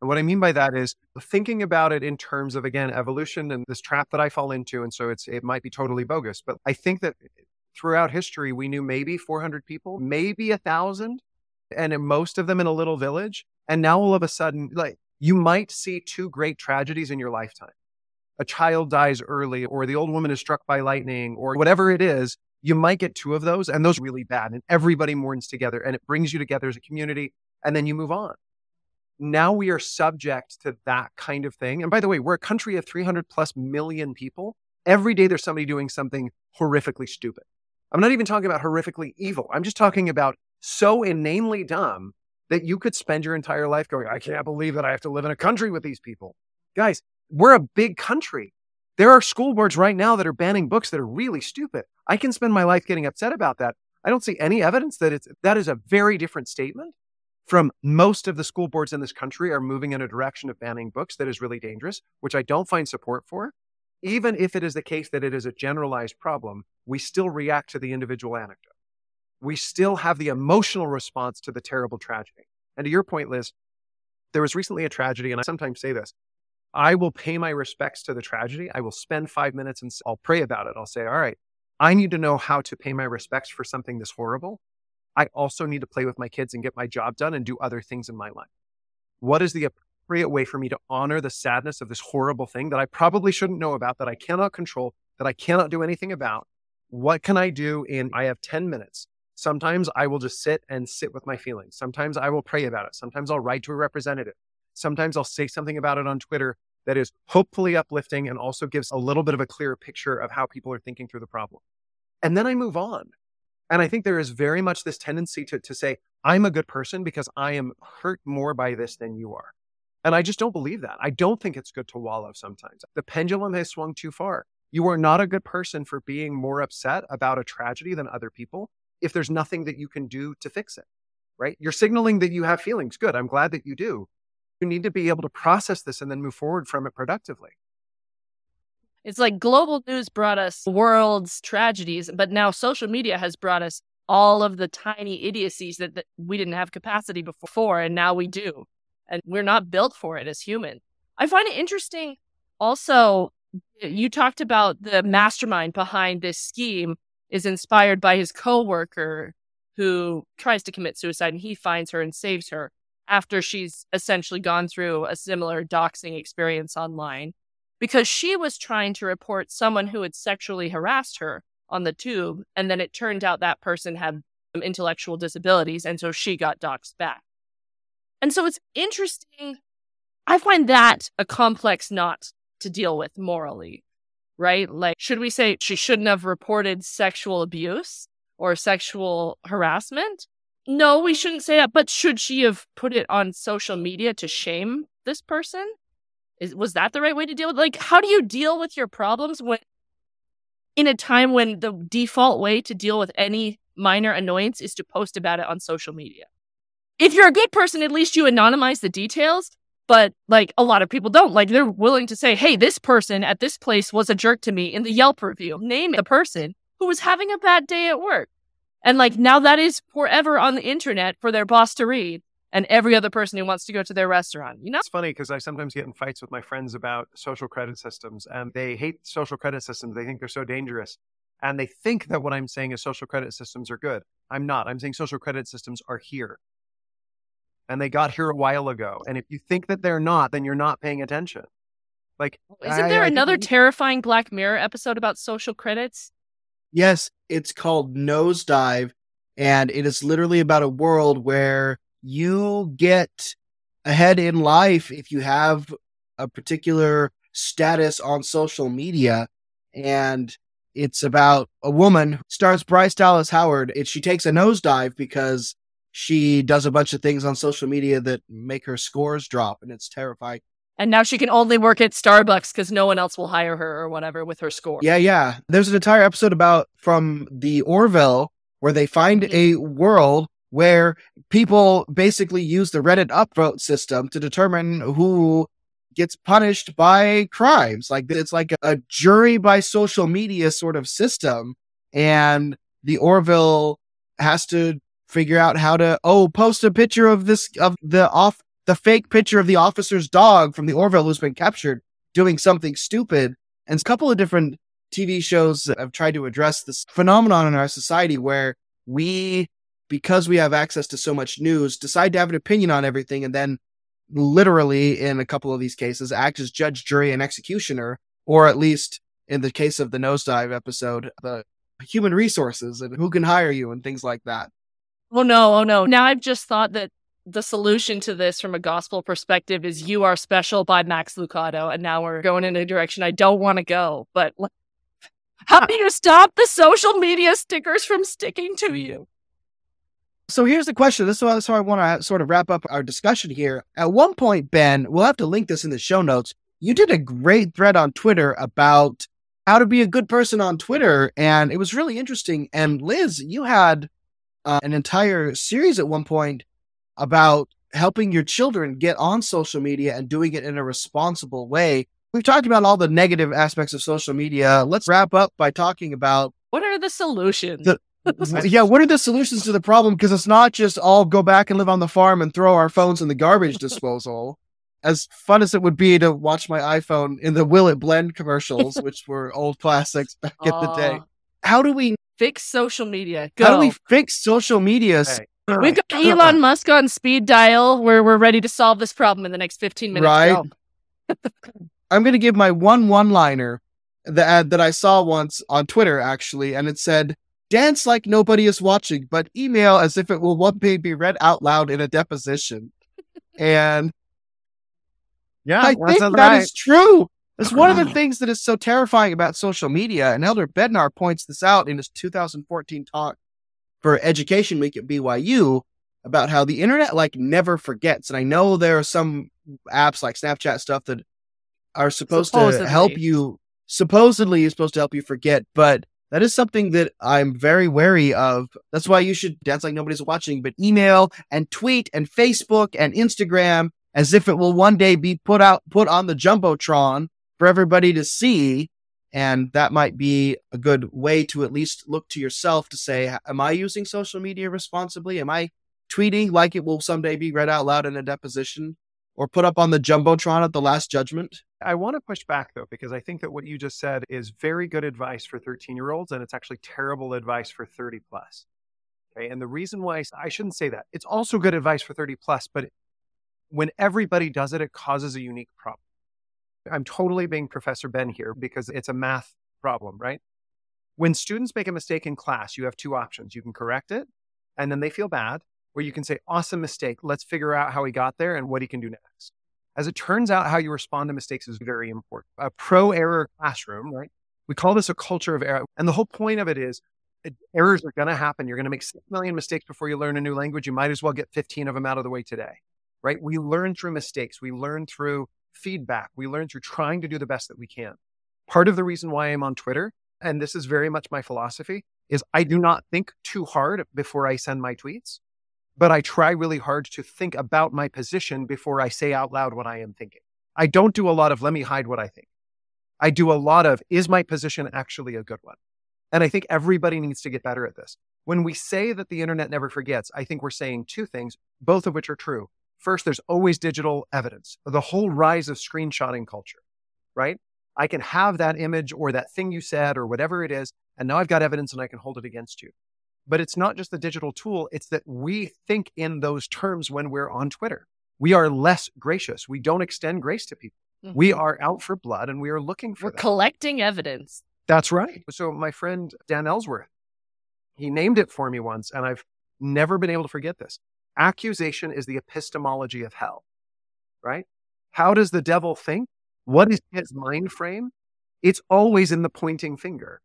And what I mean by that is thinking about it in terms of, again, evolution and this trap that I fall into. And so it's it might be totally bogus, but I think that throughout history, we knew maybe four hundred people, maybe one thousand, and most of them in a little village. And now all of a sudden, like, you might see two great tragedies in your lifetime. A child dies early, or the old woman is struck by lightning, or whatever it is, you might get two of those, and those are really bad, and everybody mourns together, and it brings you together as a community, and then you move on. Now we are subject to that kind of thing. And by the way, we're a country of three hundred plus million people. Every day there's somebody doing something horrifically stupid. I'm not even talking about horrifically evil. I'm just talking about so inanely dumb that you could spend your entire life going, I can't believe that I have to live in a country with these people. Guys, we're a big country. There are school boards right now that are banning books that are really stupid. I can spend my life getting upset about that. I don't see any evidence that it's, that is a very different statement from most of the school boards in this country are moving in a direction of banning books that is really dangerous, which I don't find support for. Even if it is the case that it is a generalized problem, we still react to the individual anecdote. We still have the emotional response to the terrible tragedy. And to your point, Liz, there was recently a tragedy, and I sometimes say this, I will pay my respects to the tragedy. I will spend five minutes and I'll pray about it. I'll say, all right, I need to know how to pay my respects for something this horrible. I also need to play with my kids and get my job done and do other things in my life. What is the appropriate way for me to honor the sadness of this horrible thing that I probably shouldn't know about, that I cannot control, that I cannot do anything about? What can I do? And I have ten minutes. Sometimes I will just sit and sit with my feelings. Sometimes I will pray about it. Sometimes I'll write to a representative. Sometimes I'll say something about it on Twitter that is hopefully uplifting and also gives a little bit of a clearer picture of how people are thinking through the problem. And then I move on. And I think there is very much this tendency to, to say, I'm a good person because I am hurt more by this than you are. And I just don't believe that. I don't think it's good to wallow sometimes. The pendulum has swung too far. You are not a good person for being more upset about a tragedy than other people if there's nothing that you can do to fix it, right? You're signaling that you have feelings. Good. I'm glad that you do. You need to be able to process this and then move forward from it productively. It's like global news brought us world's tragedies, but now social media has brought us all of the tiny idiocies that, that we didn't have capacity before, and now we do. And we're not built for it as humans. I find it interesting also, you talked about the mastermind behind this scheme is inspired by his coworker who tries to commit suicide, and he finds her and saves her after she's essentially gone through a similar doxing experience online. Because she was trying to report someone who had sexually harassed her on the tube, and then it turned out that person had some intellectual disabilities, and so she got doxxed back. And so it's interesting. I find that a complex knot to deal with morally, right? Like, should we say she shouldn't have reported sexual abuse or sexual harassment? No, we shouldn't say that. But should she have put it on social media to shame this person? Is, was that the right way to deal with? Like, how do you deal with your problems when, in a time when the default way to deal with any minor annoyance is to post about it on social media? If you're a good person, at least you anonymize the details. But like, a lot of people don't. Like, they're willing to say, hey, this person at this place was a jerk to me in the Yelp review. Name the person who was having a bad day at work. And like, now that is forever on the internet for their boss to read. And every other person who wants to go to their restaurant, you know? It's funny because I sometimes get in fights with my friends about social credit systems, and they hate social credit systems. They think they're so dangerous. And they think that what I'm saying is social credit systems are good. I'm not. I'm saying social credit systems are here. And they got here a while ago. And if you think that they're not, then you're not paying attention. Like, Isn't there I, I another think... terrifying Black Mirror episode about social credits? Yes, it's called Nosedive. And it is literally about a world where you get ahead in life if you have a particular status on social media. And it's about a woman, stars Bryce Dallas Howard. It, she takes a nosedive because she does a bunch of things on social media that make her scores drop, and it's terrifying. And now she can only work at Starbucks because no one else will hire her or whatever with her score. Yeah, yeah. There's an entire episode about from the Orville where they find a world where people basically use the Reddit upvote system to determine who gets punished by crimes. Like, it's like a jury by social media sort of system. And the Orville has to figure out how to, oh, post a picture of this, of the off, the fake picture of the officer's dog from the Orville who's been captured doing something stupid. And a couple of different T V shows have tried to address this phenomenon in our society where we, because we have access to so much news, decide to have an opinion on everything, and then literally, in a couple of these cases, act as judge, jury, and executioner, or at least in the case of the Nosedive episode, the human resources and who can hire you and things like that. Oh, no, oh, no. Now I've just thought that the solution to this from a gospel perspective is You Are Special by Max Lucado, and now we're going in a direction I don't want to go. But like, how do you stop the social media stickers from sticking to you? So here's the question. This is how I want to sort of wrap up our discussion here. At one point, Ben, we'll have to link this in the show notes. You did a great thread on Twitter about how to be a good person on Twitter, and it was really interesting. And Liz, you had uh, an entire series at one point about helping your children get on social media and doing it in a responsible way. We've talked about all the negative aspects of social media. Let's wrap up by talking about... what are the solutions? The, yeah, what are the solutions to the problem? Because it's not just all go back and live on the farm and throw our phones in the garbage disposal. as fun as it would be to watch my iPhone in the Will It Blend commercials, which were old classics back uh, in the day. How do we fix social media? Go. How do we fix social media? Right. We've got Elon Musk on speed dial where we're ready to solve this problem in the next fifteen minutes. Right. I'm going to give my one one-liner that, that I saw once on Twitter, actually, and it said, dance like nobody is watching, but email as if it will one day be read out loud in a deposition. And yeah, I think that right. is true. It's one of the things that is so terrifying about social media, and Elder Bednar points this out in his two thousand fourteen talk for Education Week at B Y U about how the internet like never forgets. And I know there are some apps like Snapchat stuff that are supposed supposedly. to help you, supposedly is supposed to help you forget, but that is something that I'm very wary of. That's why you should dance like nobody's watching, but email and tweet and Facebook and Instagram as if it will one day be put out, put on the Jumbotron for everybody to see. And that might be a good way to at least look to yourself to say, am I using social media responsibly? Am I tweeting like it will someday be read out loud in a deposition or put up on the Jumbotron at the Last Judgment? I want to push back, though, because I think that what you just said is very good advice for thirteen-year-olds, and it's actually terrible advice for thirty-plus. Okay? And the reason why I shouldn't say that, it's also good advice for thirty-plus, but when everybody does it, it causes a unique problem. I'm totally being Professor Ben here because it's a math problem, right? When students make a mistake in class, you have two options. You can correct it, and then they feel bad, or you can say, awesome mistake. Let's figure out how he got there and what he can do next. As it turns out, how you respond to mistakes is very important. A pro-error classroom, right? We call this a culture of error. And the whole point of it is errors are going to happen. You're going to make six million mistakes before you learn a new language. You might as well get fifteen of them out of the way today. Right? We learn through mistakes. We learn through feedback. We learn through trying to do the best that we can. Part of the reason why I'm on Twitter, and this is very much my philosophy, is I do not think too hard before I send my tweets, but I try really hard to think about my position before I say out loud what I am thinking. I don't do a lot of let me hide what I think. I do a lot of, is my position actually a good one? And I think everybody needs to get better at this. When we say that the internet never forgets, I think we're saying two things, both of which are true. First, there's always digital evidence, the whole rise of screenshotting culture, right? I can have that image or that thing you said or whatever it is, and now I've got evidence and I can hold it against you. But it's not just the digital tool, it's that we think in those terms when we're on Twitter. We are less gracious. We don't extend grace to people. Mm-hmm. We are out for blood and we are looking for We're that. collecting evidence. That's right. So my friend Dan Ellsworth, he named it for me once, and I've never been able to forget this. Accusation is the epistemology of hell, right? How does the devil think? What is his mind frame? It's always in the pointing finger.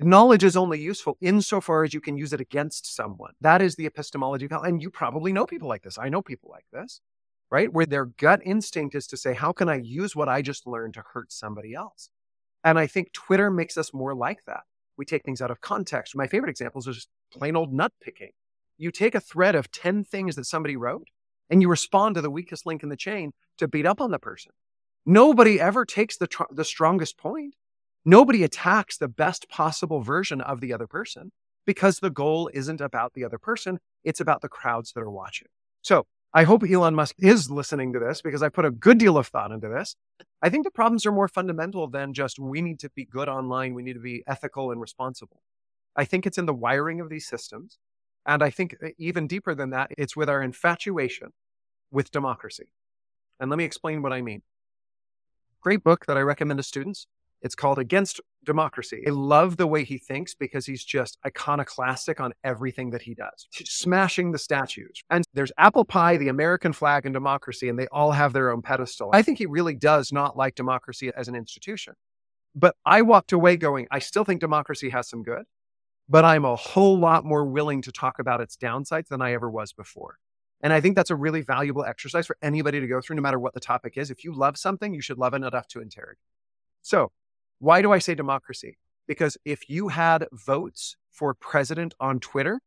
Knowledge is only useful insofar as you can use it against someone. That is the epistemology of hell. And you probably know people like this. I know people like this, right? Where their gut instinct is to say, how can I use what I just learned to hurt somebody else? And I think Twitter makes us more like that. We take things out of context. My favorite examples are just plain old nut picking. You take a thread of ten things that somebody wrote and you respond to the weakest link in the chain to beat up on the person. Nobody ever takes the, tr- the strongest point. Nobody attacks the best possible version of the other person because the goal isn't about the other person. It's about the crowds that are watching. So I hope Elon Musk is listening to this because I put a good deal of thought into this. I think the problems are more fundamental than just we need to be good online. We need to be ethical and responsible. I think it's in the wiring of these systems. And I think even deeper than that, it's with our infatuation with democracy. And let me explain what I mean. Great book that I recommend to students. It's called Against Democracy. I love the way he thinks because he's just iconoclastic on everything that he does. He's smashing the statues. And there's apple pie, the American flag, and democracy, and they all have their own pedestal. I think he really does not like democracy as an institution. But I walked away going, I still think democracy has some good. But I'm a whole lot more willing to talk about its downsides than I ever was before. And I think that's a really valuable exercise for anybody to go through, no matter what the topic is. If you love something, you should love it enough to interrogate. So why do I say democracy? Because if you had votes for president on Twitter,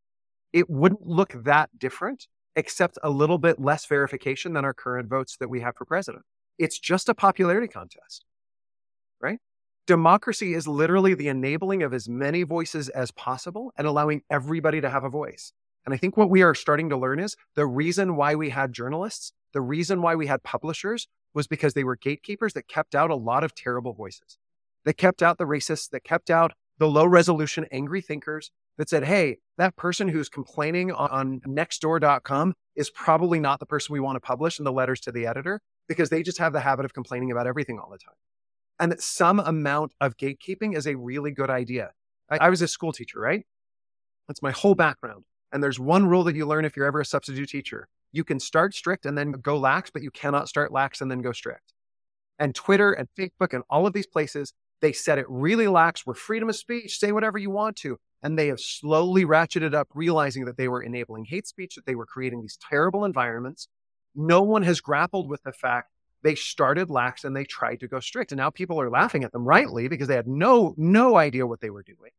it wouldn't look that different, except a little bit less verification than our current votes that we have for president. It's just a popularity contest, right? Democracy is literally the enabling of as many voices as possible and allowing everybody to have a voice. And I think what we are starting to learn is the reason why we had journalists, the reason why we had publishers was because they were gatekeepers that kept out a lot of terrible voices. They kept out the racists, that kept out the low resolution angry thinkers that said, hey, that person who's complaining on nextdoor dot com is probably not the person we want to publish in the letters to the editor, because they just have the habit of complaining about everything all the time. And that some amount of gatekeeping is a really good idea. I, I was a school teacher, right? That's my whole background. And there's one rule that you learn if you're ever a substitute teacher. You can start strict and then go lax, but you cannot start lax and then go strict. And Twitter and Facebook and all of these places, they set it really lax. We're freedom of speech, say whatever you want to. And they have slowly ratcheted up, realizing that they were enabling hate speech, that they were creating these terrible environments. No one has grappled with the fact they started lax and they tried to go strict. And now people are laughing at them, rightly, because they had no, no idea what they were doing.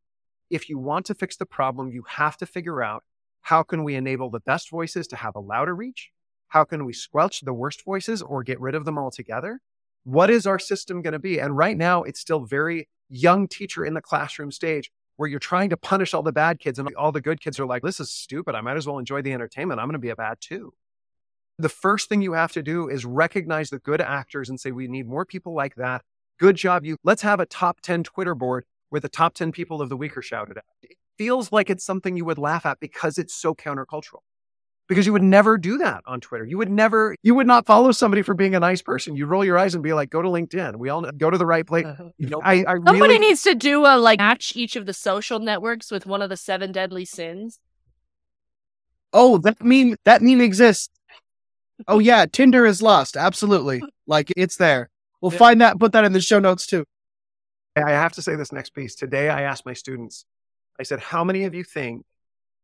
If you want to fix the problem, you have to figure out, how can we enable the best voices to have a louder reach? How can we squelch the worst voices or get rid of them altogether? What is our system going to be? And right now, it's still very young teacher in the classroom stage, where you're trying to punish all the bad kids and all the good kids are like, this is stupid. I might as well enjoy the entertainment. I'm going to be a bad too. The first thing you have to do is recognize the good actors and say, we need more people like that. Good job, you. Let's have a top ten Twitter board where the top ten people of the week are shouted at. It feels like it's something you would laugh at because it's so countercultural. Because you would never do that on Twitter. You would never, you would not follow somebody for being a nice person. You roll your eyes and be like, go to LinkedIn. We all know, go to the right place. Uh-huh. You know, I, I Somebody really... needs to do a, like, match each of the social networks with one of the seven deadly sins. Oh, that meme, that meme exists. Oh yeah, Tinder is lost. Absolutely. Like, it's there. We'll yeah. find that, put that in the show notes too. I have to say this next piece. Today I asked my students, I said, how many of you think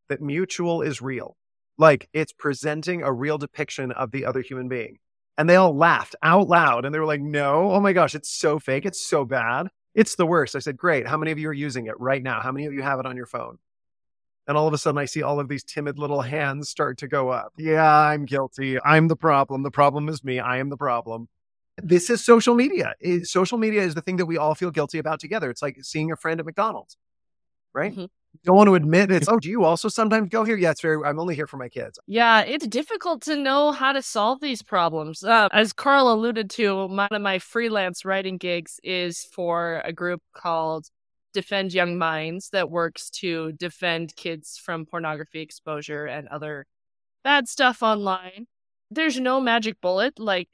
that mutual is real? Like, it's presenting a real depiction of the other human being. And they all laughed out loud. And they were like, no, oh my gosh, it's so fake. It's so bad. It's the worst. I said, great. How many of you are using it right now? How many of you have it on your phone? And all of a sudden, I see all of these timid little hands start to go up. Yeah, I'm guilty. I'm the problem. The problem is me. I am the problem. This is social media. It, social media is the thing that we all feel guilty about together. It's like seeing a friend at McDonald's, right? Mm-hmm. Don't want to admit it's, oh, do you also sometimes go here? Yeah, it's very, I'm only here for my kids. Yeah, it's difficult to know how to solve these problems. Uh, as Carl alluded to, one of my freelance writing gigs is for a group called Defend Young Minds that works to defend kids from pornography exposure and other bad stuff online. There's no magic bullet. Like,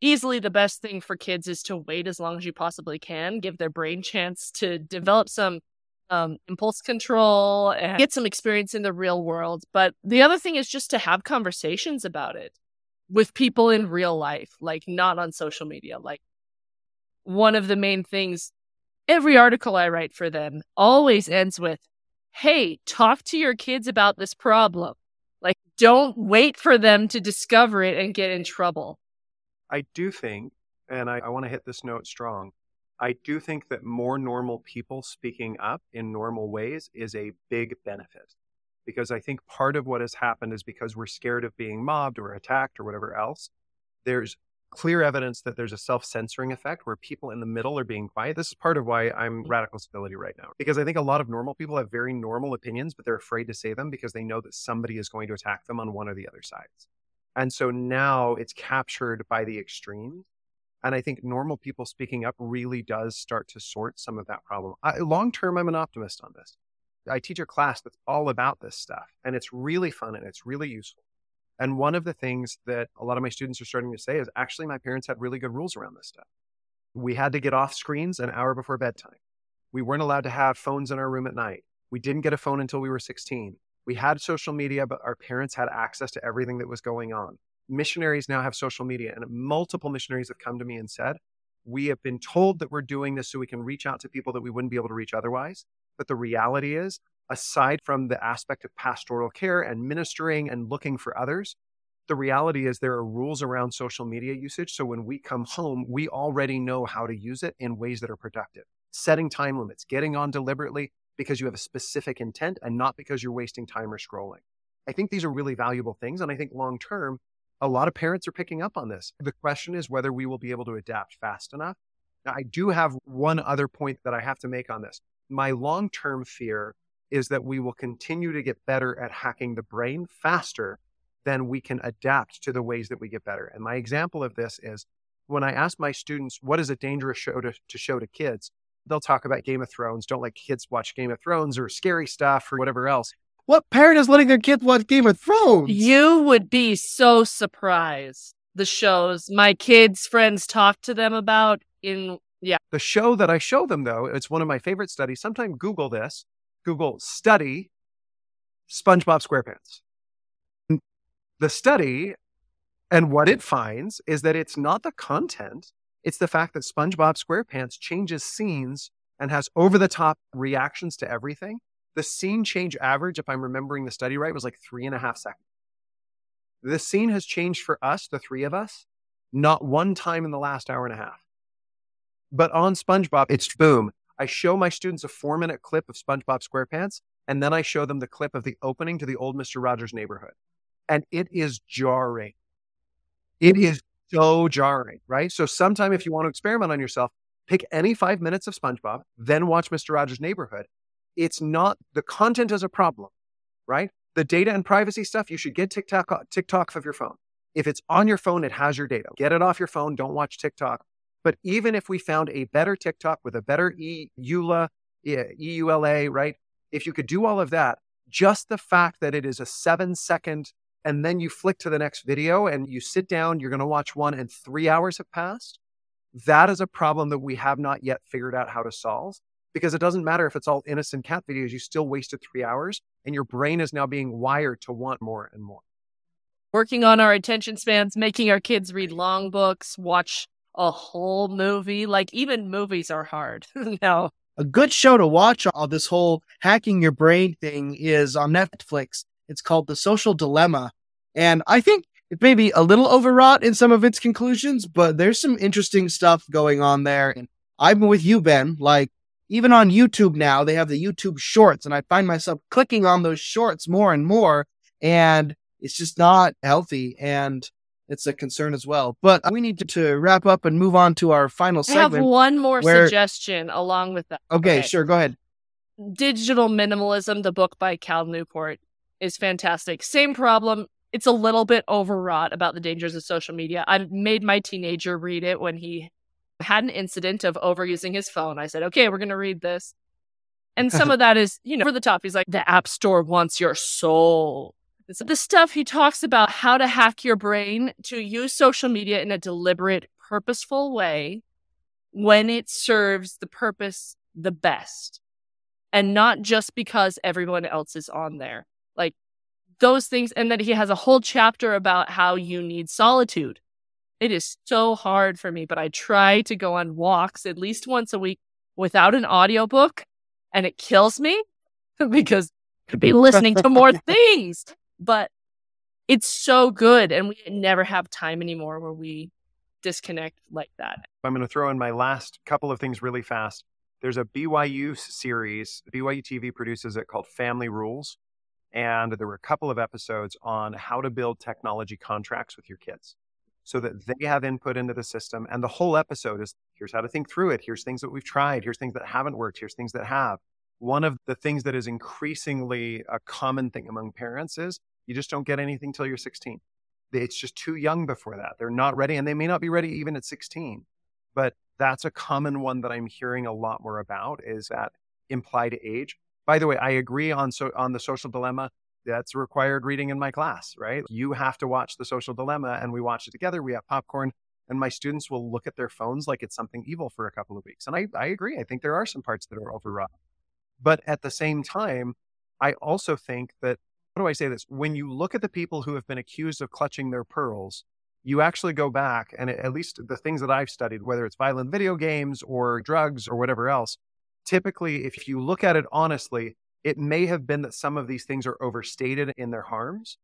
easily the best thing for kids is to wait as long as you possibly can, give their brain chance to develop some Um, impulse control and get some experience in the real world. But the other thing is just to have conversations about it with people in real life, like not on social media. Like, one of the main things, every article I write for them always ends with, hey, talk to your kids about this problem. Like, don't wait for them to discover it and get in trouble. I do think, and I, I want to hit this note strong, I do think that more normal people speaking up in normal ways is a big benefit, because I think part of what has happened is because we're scared of being mobbed or attacked or whatever else. There's clear evidence that there's a self-censoring effect where people in the middle are being quiet. This is part of why I'm radical civility right now, because I think a lot of normal people have very normal opinions, but they're afraid to say them because they know that somebody is going to attack them on one or the other sides. And so now it's captured by the extremes. And I think normal people speaking up really does start to sort some of that problem. I, long term, I'm an optimist on this. I teach a class that's all about this stuff, and it's really fun and it's really useful. And one of the things that a lot of my students are starting to say is, actually, my parents had really good rules around this stuff. We had to get off screens an hour before bedtime. We weren't allowed to have phones in our room at night. We didn't get a phone until we were sixteen. We had social media, but our parents had access to everything that was going on. Missionaries now have social media, and multiple missionaries have come to me and said, we have been told that we're doing this so we can reach out to people that we wouldn't be able to reach otherwise. But the reality is, aside from the aspect of pastoral care and ministering and looking for others, the reality is there are rules around social media usage. So when we come home, we already know how to use it in ways that are productive. Setting time limits, getting on deliberately because you have a specific intent and not because you're wasting time or scrolling. I think these are really valuable things. And I think long term, a lot of parents are picking up on this. The question is whether we will be able to adapt fast enough. Now, I do have one other point that I have to make on this. My long-term fear is that we will continue to get better at hacking the brain faster than we can adapt to the ways that we get better. And my example of this is when I ask my students, what is a dangerous show to, to show to kids? They'll talk about Game of Thrones. Don't let kids watch Game of Thrones or scary stuff or whatever else. What parent is letting their kid watch Game of Thrones? You would be so surprised. The shows my kids' friends talk to them about in, yeah. The show that I show them, though, it's one of my favorite studies. Sometime Google this. Google study SpongeBob SquarePants. The study and what it finds is that it's not the content. It's the fact that SpongeBob SquarePants changes scenes and has over-the-top reactions to everything. The scene change average, if I'm remembering the study right, was like three and a half seconds. The scene has changed for us, the three of us, not one time in the last hour and a half. But on SpongeBob, it's boom. I show my students a four-minute clip of SpongeBob SquarePants, and then I show them the clip of the opening to the Old Mister Rogers' Neighborhood. And it is jarring. It is so jarring, right? So sometime if you want to experiment on yourself, pick any five minutes of SpongeBob, then watch Mister Rogers' Neighborhood. It's not, the content is a problem, right? The data and privacy stuff, you should get TikTok, TikTok off your phone. If it's on your phone, it has your data. Get it off your phone. Don't watch TikTok. But even if we found a better TikTok with a better E U L A, E U L A, right? If you could do all of that, just the fact that it is a seven second and then you flick to the next video and you sit down, you're going to watch one and three hours have passed. That is a problem that we have not yet figured out how to solve. Because it doesn't matter if it's all innocent cat videos, you still wasted three hours and your brain is now being wired to want more and more. Working on our attention spans, making our kids read long books, watch a whole movie. Like even movies are hard now. A good show to watch all this whole hacking your brain thing is on Netflix. It's called The Social Dilemma. And I think it may be a little overwrought in some of its conclusions, but there's some interesting stuff going on there. And I'm with you, Ben. Like, even on YouTube now, they have the YouTube shorts, and I find myself clicking on those shorts more and more, and it's just not healthy, and it's a concern as well. But we need to, to wrap up and move on to our final segment. I have one more where... suggestion along with that. Okay, okay, sure, go ahead. Digital Minimalism, the book by Cal Newport, is fantastic. Same problem. It's a little bit overwrought about the dangers of social media. I made my teenager read it when he had an incident of overusing his phone. I said, okay, we're going to read this. And some of that is, you know, over the top. He's like, the App Store wants your soul. So the stuff he talks about, how to hack your brain, to use social media in a deliberate, purposeful way when it serves the purpose the best. And not just because everyone else is on there. Like those things. And then he has a whole chapter about how you need solitude. It is so hard for me, but I try to go on walks at least once a week without an audiobook, and it kills me because I could be listening to more things. But it's so good, and we never have time anymore where we disconnect like that. I'm going to throw in my last couple of things really fast. There's a B Y U series. B Y U T V produces it called Family Rules, and there were a couple of episodes on how to build technology contracts with your kids, so that they have input into the system. And the whole episode is, here's how to think through it. Here's things that we've tried. Here's things that haven't worked. Here's things that have. One of the things that is increasingly a common thing among parents is you just don't get anything till you're sixteen. It's just too young before that. They're not ready, and they may not be ready even at sixteen. But that's a common one that I'm hearing a lot more about, is that implied age. By the way, I agree on so on The Social Dilemma. That's required reading in my class, right? You have to watch The Social Dilemma, and we watch it together. We have popcorn, and my students will look at their phones like it's something evil for a couple of weeks. And I, I agree. I think there are some parts that are overwrought. But at the same time, I also think that, how do I say this? When you look at the people who have been accused of clutching their pearls, you actually go back, and at least the things that I've studied, whether it's violent video games or drugs or whatever else, typically, if you look at it honestly, it may have been that some of these things are overstated in their harms,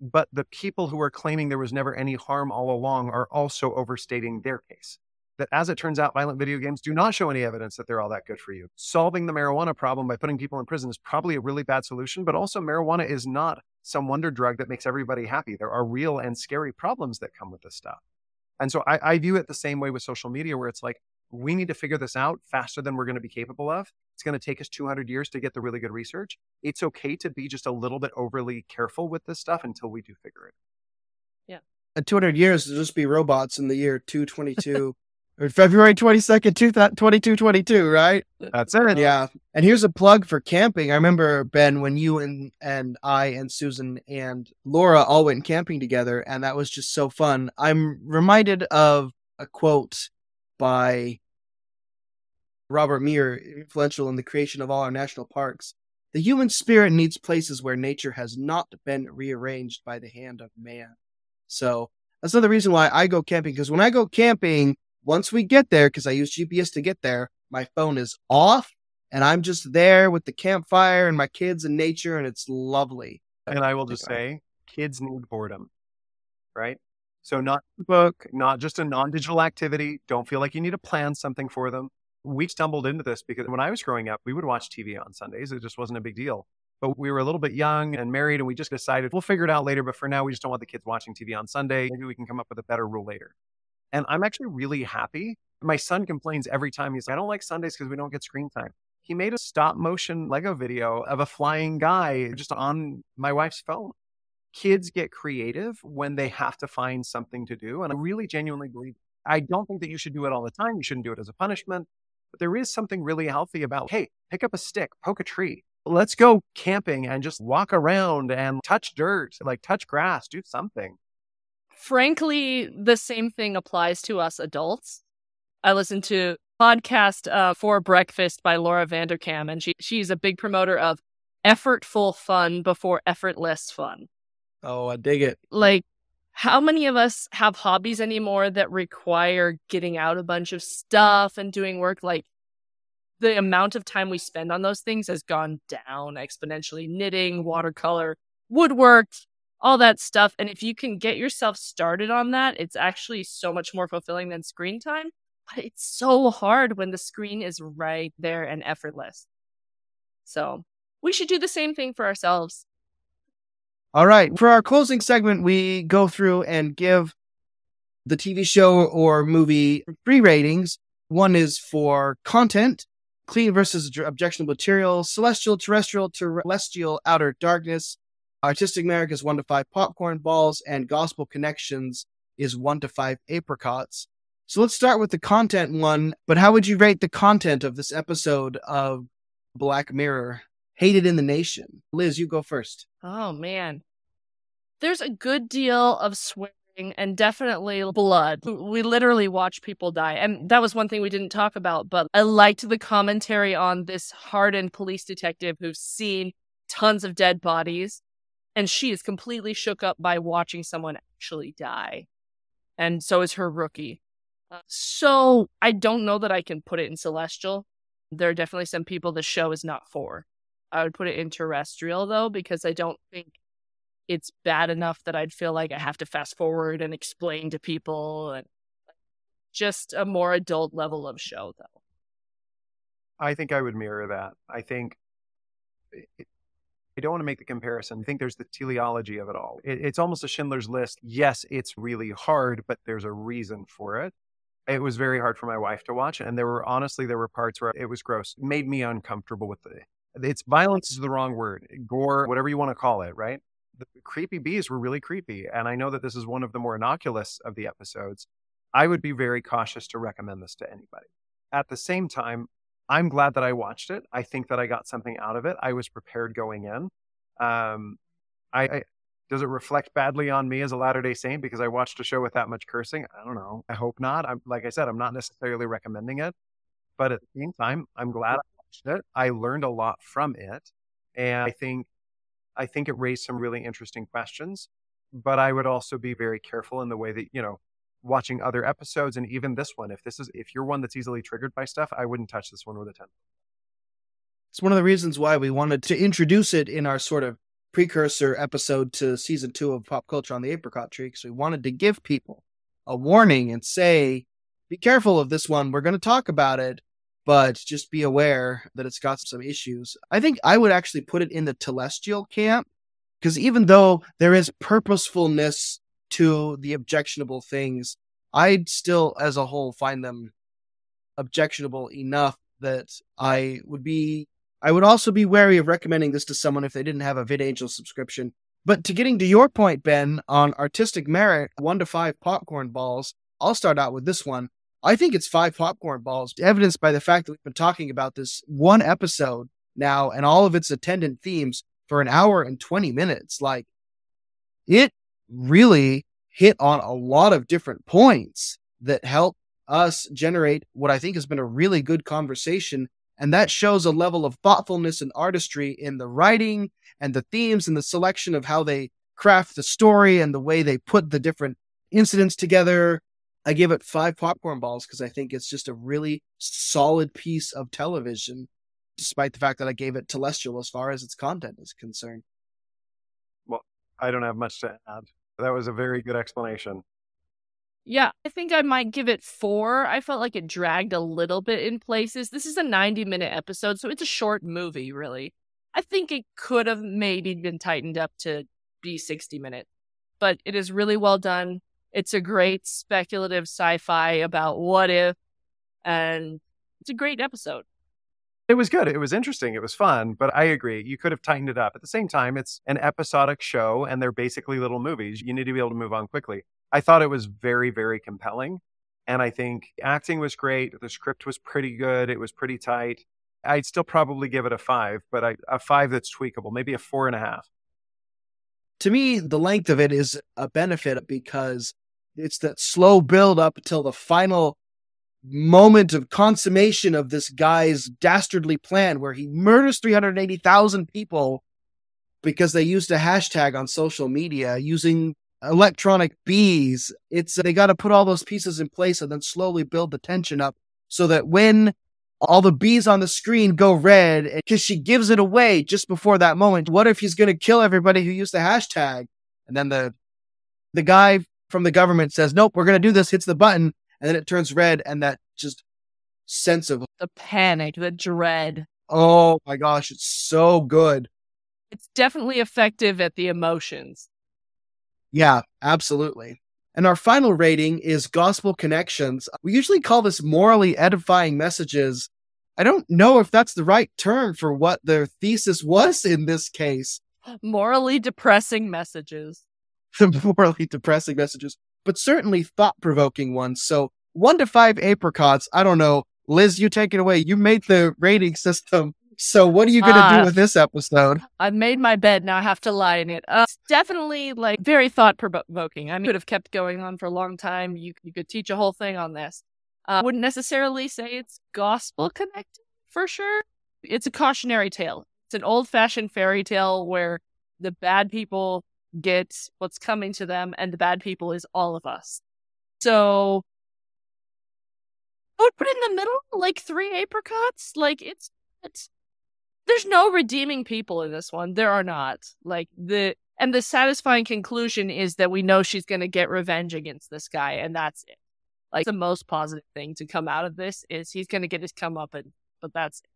but the people who are claiming there was never any harm all along are also overstating their case. That, as it turns out, violent video games do not show any evidence that they're all that good for you. Solving the marijuana problem by putting people in prison is probably a really bad solution, but also marijuana is not some wonder drug that makes everybody happy. There are real and scary problems that come with this stuff. And so I, I view it the same way with social media, where it's like, we need to figure this out faster than we're going to be capable of. It's going to take us two hundred years to get the really good research. It's okay to be just a little bit overly careful with this stuff until we do figure it. Yeah. in two hundred years to just be robots in the year two twenty-two or February twenty-second, twenty-two twenty-two, right? That's it. Yeah. And here's a plug for camping. I remember, Ben, when you and, and I and Susan and Laura all went camping together, and that was just so fun. I'm reminded of a quote by Robert Muir, influential in the creation of all our national parks. The human spirit needs places where nature has not been rearranged by the hand of man. So that's another reason why I go camping, because when I go camping, once we get there, because I use G P S to get there, my phone is off and I'm just there with the campfire and my kids and nature, and it's lovely. And I will just say, kids need boredom, right? So not a book, not just a non-digital activity. Don't feel like you need to plan something for them. We stumbled into this because when I was growing up, we would watch T V on Sundays. It just wasn't a big deal. But we were a little bit young and married, and we just decided we'll figure it out later. But for now, we just don't want the kids watching T V on Sunday. Maybe we can come up with a better rule later. And I'm actually really happy. My son complains every time. He's like, I don't like Sundays because we don't get screen time. He made a stop motion Lego video of a flying guy just on my wife's phone. Kids get creative when they have to find something to do. And I really genuinely believe, I don't think that you should do it all the time. You shouldn't do it as a punishment. But there is something really healthy about, hey, pick up a stick, poke a tree. Let's go camping and just walk around and touch dirt, like touch grass, do something. Frankly, the same thing applies to us adults. I listened to a podcast uh, For Breakfast by Laura Vanderkam, and she she's a big promoter of effortful fun before effortless fun. Oh, I dig it. Like, how many of us have hobbies anymore that require getting out a bunch of stuff and doing work? Like, the amount of time we spend on those things has gone down exponentially. Knitting, watercolor, woodwork, all that stuff. And if you can get yourself started on that, it's actually so much more fulfilling than screen time. But it's so hard when the screen is right there and effortless. So we should do the same thing for ourselves. All right. For our closing segment, we go through and give the T V show or movie three ratings. One is for content, clean versus objectionable material, celestial, terrestrial, terrestrial, outer darkness. Artistic Merit is one to five popcorn balls, and Gospel Connections is one to five apricots. So let's start with the content one. But how would you rate the content of this episode of Black Mirror? Hated in the Nation. Liz, you go first. Oh, man. There's a good deal of swearing and definitely blood. We literally watch people die. And that was one thing we didn't talk about, but I liked the commentary on this hardened police detective who's seen tons of dead bodies, and she is completely shook up by watching someone actually die. And so is her rookie. Uh, so I don't know that I can put it in celestial. There are definitely some people the show is not for. I would put it in terrestrial, though, because I don't think it's bad enough that I'd feel like I have to fast forward and explain to people. And just a more adult level of show, though. I think I would mirror that. I think it, I don't want to make the comparison. I think there's the teleology of it all. It, it's almost a Schindler's List. Yes, it's really hard, but there's a reason for it. It was very hard for my wife to watch. And there were honestly, there were parts where it was gross. It made me uncomfortable with the... It's violence is the wrong word. Gore, whatever you want to call it, right? The creepy bees were really creepy. And I know that this is one of the more innocuous of the episodes. I would be very cautious to recommend this to anybody. At the same time, I'm glad that I watched it. I think that I got something out of it. I was prepared going in. Um, I, I does it reflect badly on me as a Latter-day Saint because I watched a show with that much cursing? I don't know. I hope not. I'm, like I said, I'm not necessarily recommending it. But at the same time, I'm glad I it. I learned a lot from it. And I think I think it raised some really interesting questions. But I would also be very careful in the way that, you know, watching other episodes and even this one. If this is if you're one that's easily triggered by stuff, I wouldn't touch this one with a ten. It's one of the reasons why we wanted to introduce it in our sort of precursor episode to season two of Pop Culture on the Apricot Tree, because we wanted to give people a warning and say, be careful of this one. We're going to talk about it. But just be aware that it's got some issues. I think I would actually put it in the telestial camp, because even though there is purposefulness to the objectionable things, I'd still, as a whole, find them objectionable enough that I would be, I would also be wary of recommending this to someone if they didn't have a VidAngel subscription But to getting to your point, Ben, on artistic merit, one to five popcorn balls, I'll start out with this one. I think it's five popcorn balls, evidenced by the fact that we've been talking about this one episode now and all of its attendant themes for an hour and twenty minutes. Like, it really hit on a lot of different points that help us generate what I think has been a really good conversation. And that shows a level of thoughtfulness and artistry in the writing and the themes and the selection of how they craft the story and the way they put the different incidents together. I give it five popcorn balls because I think it's just a really solid piece of television, despite the fact that I gave it Telestial as far as its content is concerned. Well, I don't have much to add. That was a very good explanation. Yeah, I think I might give it four. I felt like it dragged a little bit in places. This is a ninety-minute episode, so it's a short movie, really. I think it could have maybe been tightened up to be sixty minutes, but it is really well done. It's a great speculative sci-fi about what if, and it's a great episode. It was good. It was interesting. It was fun, but I agree. You could have tightened it up. At the same time, it's an episodic show, and they're basically little movies. You need to be able to move on quickly. I thought it was very, very compelling. And I think acting was great. The script was pretty good. It was pretty tight. I'd still probably give it a five, but I, a five that's tweakable, maybe a four and a half. To me, the length of it is a benefit because it's that slow build up until the final moment of consummation of this guy's dastardly plan where he murders three hundred eighty thousand people because they used a hashtag on social media using electronic bees. It's they got to put all those pieces in place and then slowly build the tension up so that when all the bees on the screen go red, because she gives it away just before that moment. What if he's going to kill everybody who used the hashtag? And then the the guy from the government says, nope, we're going to do this, hits the button, and then it turns red, and that just sense of... the panic, the dread. Oh my gosh, it's so good. It's definitely effective at the emotions. Yeah, absolutely. And our final rating is Gospel Connections. We usually call this morally edifying messages. I don't know if that's the right term for what their thesis was in this case. Morally depressing messages. The morally depressing messages, but certainly thought-provoking ones. So one to five apricots. I don't know. Liz, you take it away. You made the rating system. So what are you going to uh, do with this episode? I made my bed. Now I have to lie in it. Uh, it's definitely like very thought provoking. I mean, it could have kept going on for a long time. You you could teach a whole thing on this. I uh, wouldn't necessarily say it's gospel connected for sure. It's a cautionary tale. It's an old fashioned fairy tale where the bad people get what's coming to them, and the bad people is all of us. So I would put it in the middle, like three apricots. Like it's it's. There's no redeeming people in this one. There are not. Like the and the satisfying conclusion is that we know she's going to get revenge against this guy, and that's it. Like the most positive thing to come out of this is he's going to get his comeuppance, but that's it.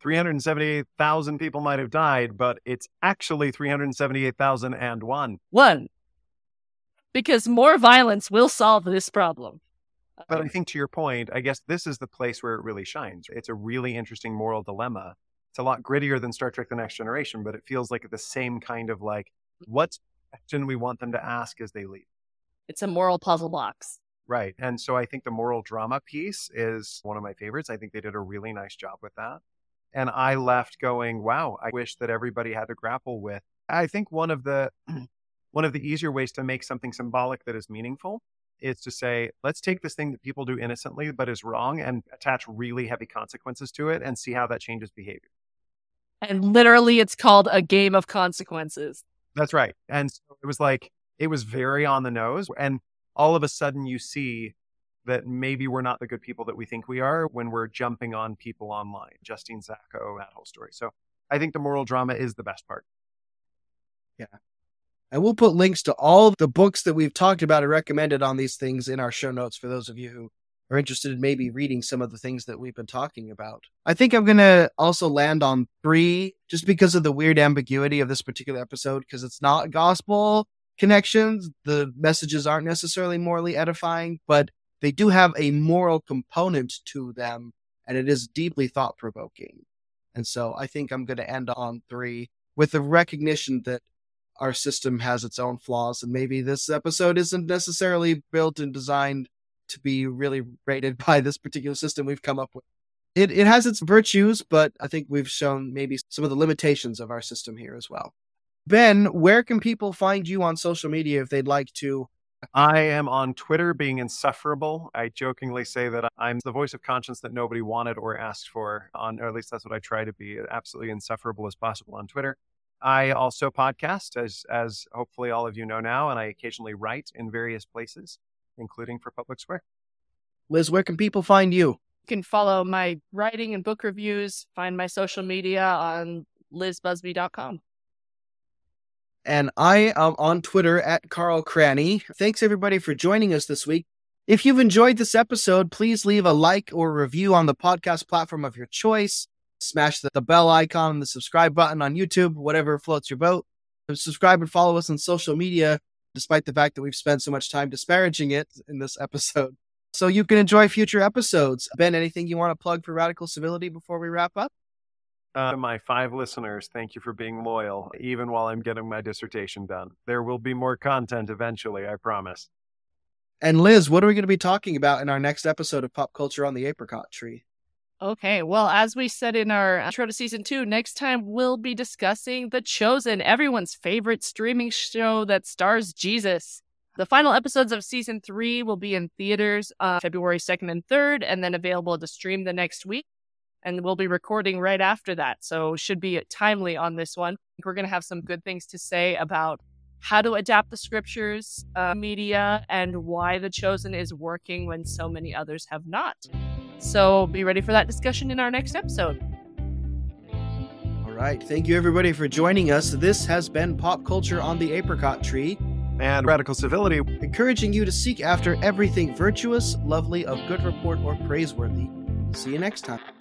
three hundred seventy-eight thousand people might have died, but it's actually three hundred seventy-eight thousand and one. One. Because more violence will solve this problem. But I think to your point, I guess this is the place where it really shines. It's a really interesting moral dilemma. It's a lot grittier than Star Trek The Next Generation, but it feels like the same kind of like, what question we want them to ask as they leave. It's a moral puzzle box. Right. And so I think the moral drama piece is one of my favorites. I think they did a really nice job with that. And I left going, wow, I wish that everybody had to grapple with. I think one of the one of the easier ways to make something symbolic that is meaningful is to say, let's take this thing that people do innocently but is wrong and attach really heavy consequences to it and see how that changes behavior. And literally, it's called A Game of Consequences. That's right. And so it was like, it was very on the nose. And all of a sudden, you see that maybe we're not the good people that we think we are when we're jumping on people online. Justine Sacco, that whole story. So I think the moral drama is the best part. Yeah. And we'll put links to all the books that we've talked about and recommended on these things in our show notes for those of you who are interested in maybe reading some of the things that we've been talking about. I think I'm going to also land on three, just because of the weird ambiguity of this particular episode, because it's not gospel connections. The messages aren't necessarily morally edifying, but they do have a moral component to them, and it is deeply thought-provoking. And so I think I'm going to end on three with the recognition that our system has its own flaws, and maybe this episode isn't necessarily built and designed to be really rated by this particular system we've come up with. It it has its virtues, but I think we've shown maybe some of the limitations of our system here as well. Ben, where can people find you on social media if they'd like to? I am on Twitter being insufferable. I jokingly say that I'm the voice of conscience that nobody wanted or asked for, on, or at least that's what I try to be, absolutely insufferable as possible on Twitter. I also podcast, as as hopefully all of you know now, and I occasionally write in various places, including for Public Square. Liz, where can people find you? You can follow my writing and book reviews, find my social media on liz busby dot com. And I am on Twitter at Carl Cranny. Thanks, everybody, for joining us this week. If you've enjoyed this episode, please leave a like or review on the podcast platform of your choice. Smash the, the bell icon and the subscribe button on YouTube, whatever floats your boat. Subscribe and follow us on social media, despite the fact that we've spent so much time disparaging it in this episode. So you can enjoy future episodes. Ben, anything you want to plug for Radical Civility before we wrap up? Uh, to my five listeners, thank you for being loyal, even while I'm getting my dissertation done. There will be more content eventually, I promise. And Liz, what are we going to be talking about in our next episode of Pop Culture on the Apricot Tree? Okay, well, as we said in our intro to season two, next time we'll be discussing The Chosen, everyone's favorite streaming show that stars Jesus. The final episodes of season three will be in theaters on February second and third, and then available to stream the next week. And we'll be recording right after that, so should be timely on this one. We're going to have some good things to say about how to adapt the scriptures, uh, media, and why The Chosen is working when so many others have not. So be ready for that discussion in our next episode. All right. Thank you, everybody, for joining us. This has been Pop Culture on the Apricot Tree. And Radical Civility. Encouraging you to seek after everything virtuous, lovely, of good report, or praiseworthy. See you next time.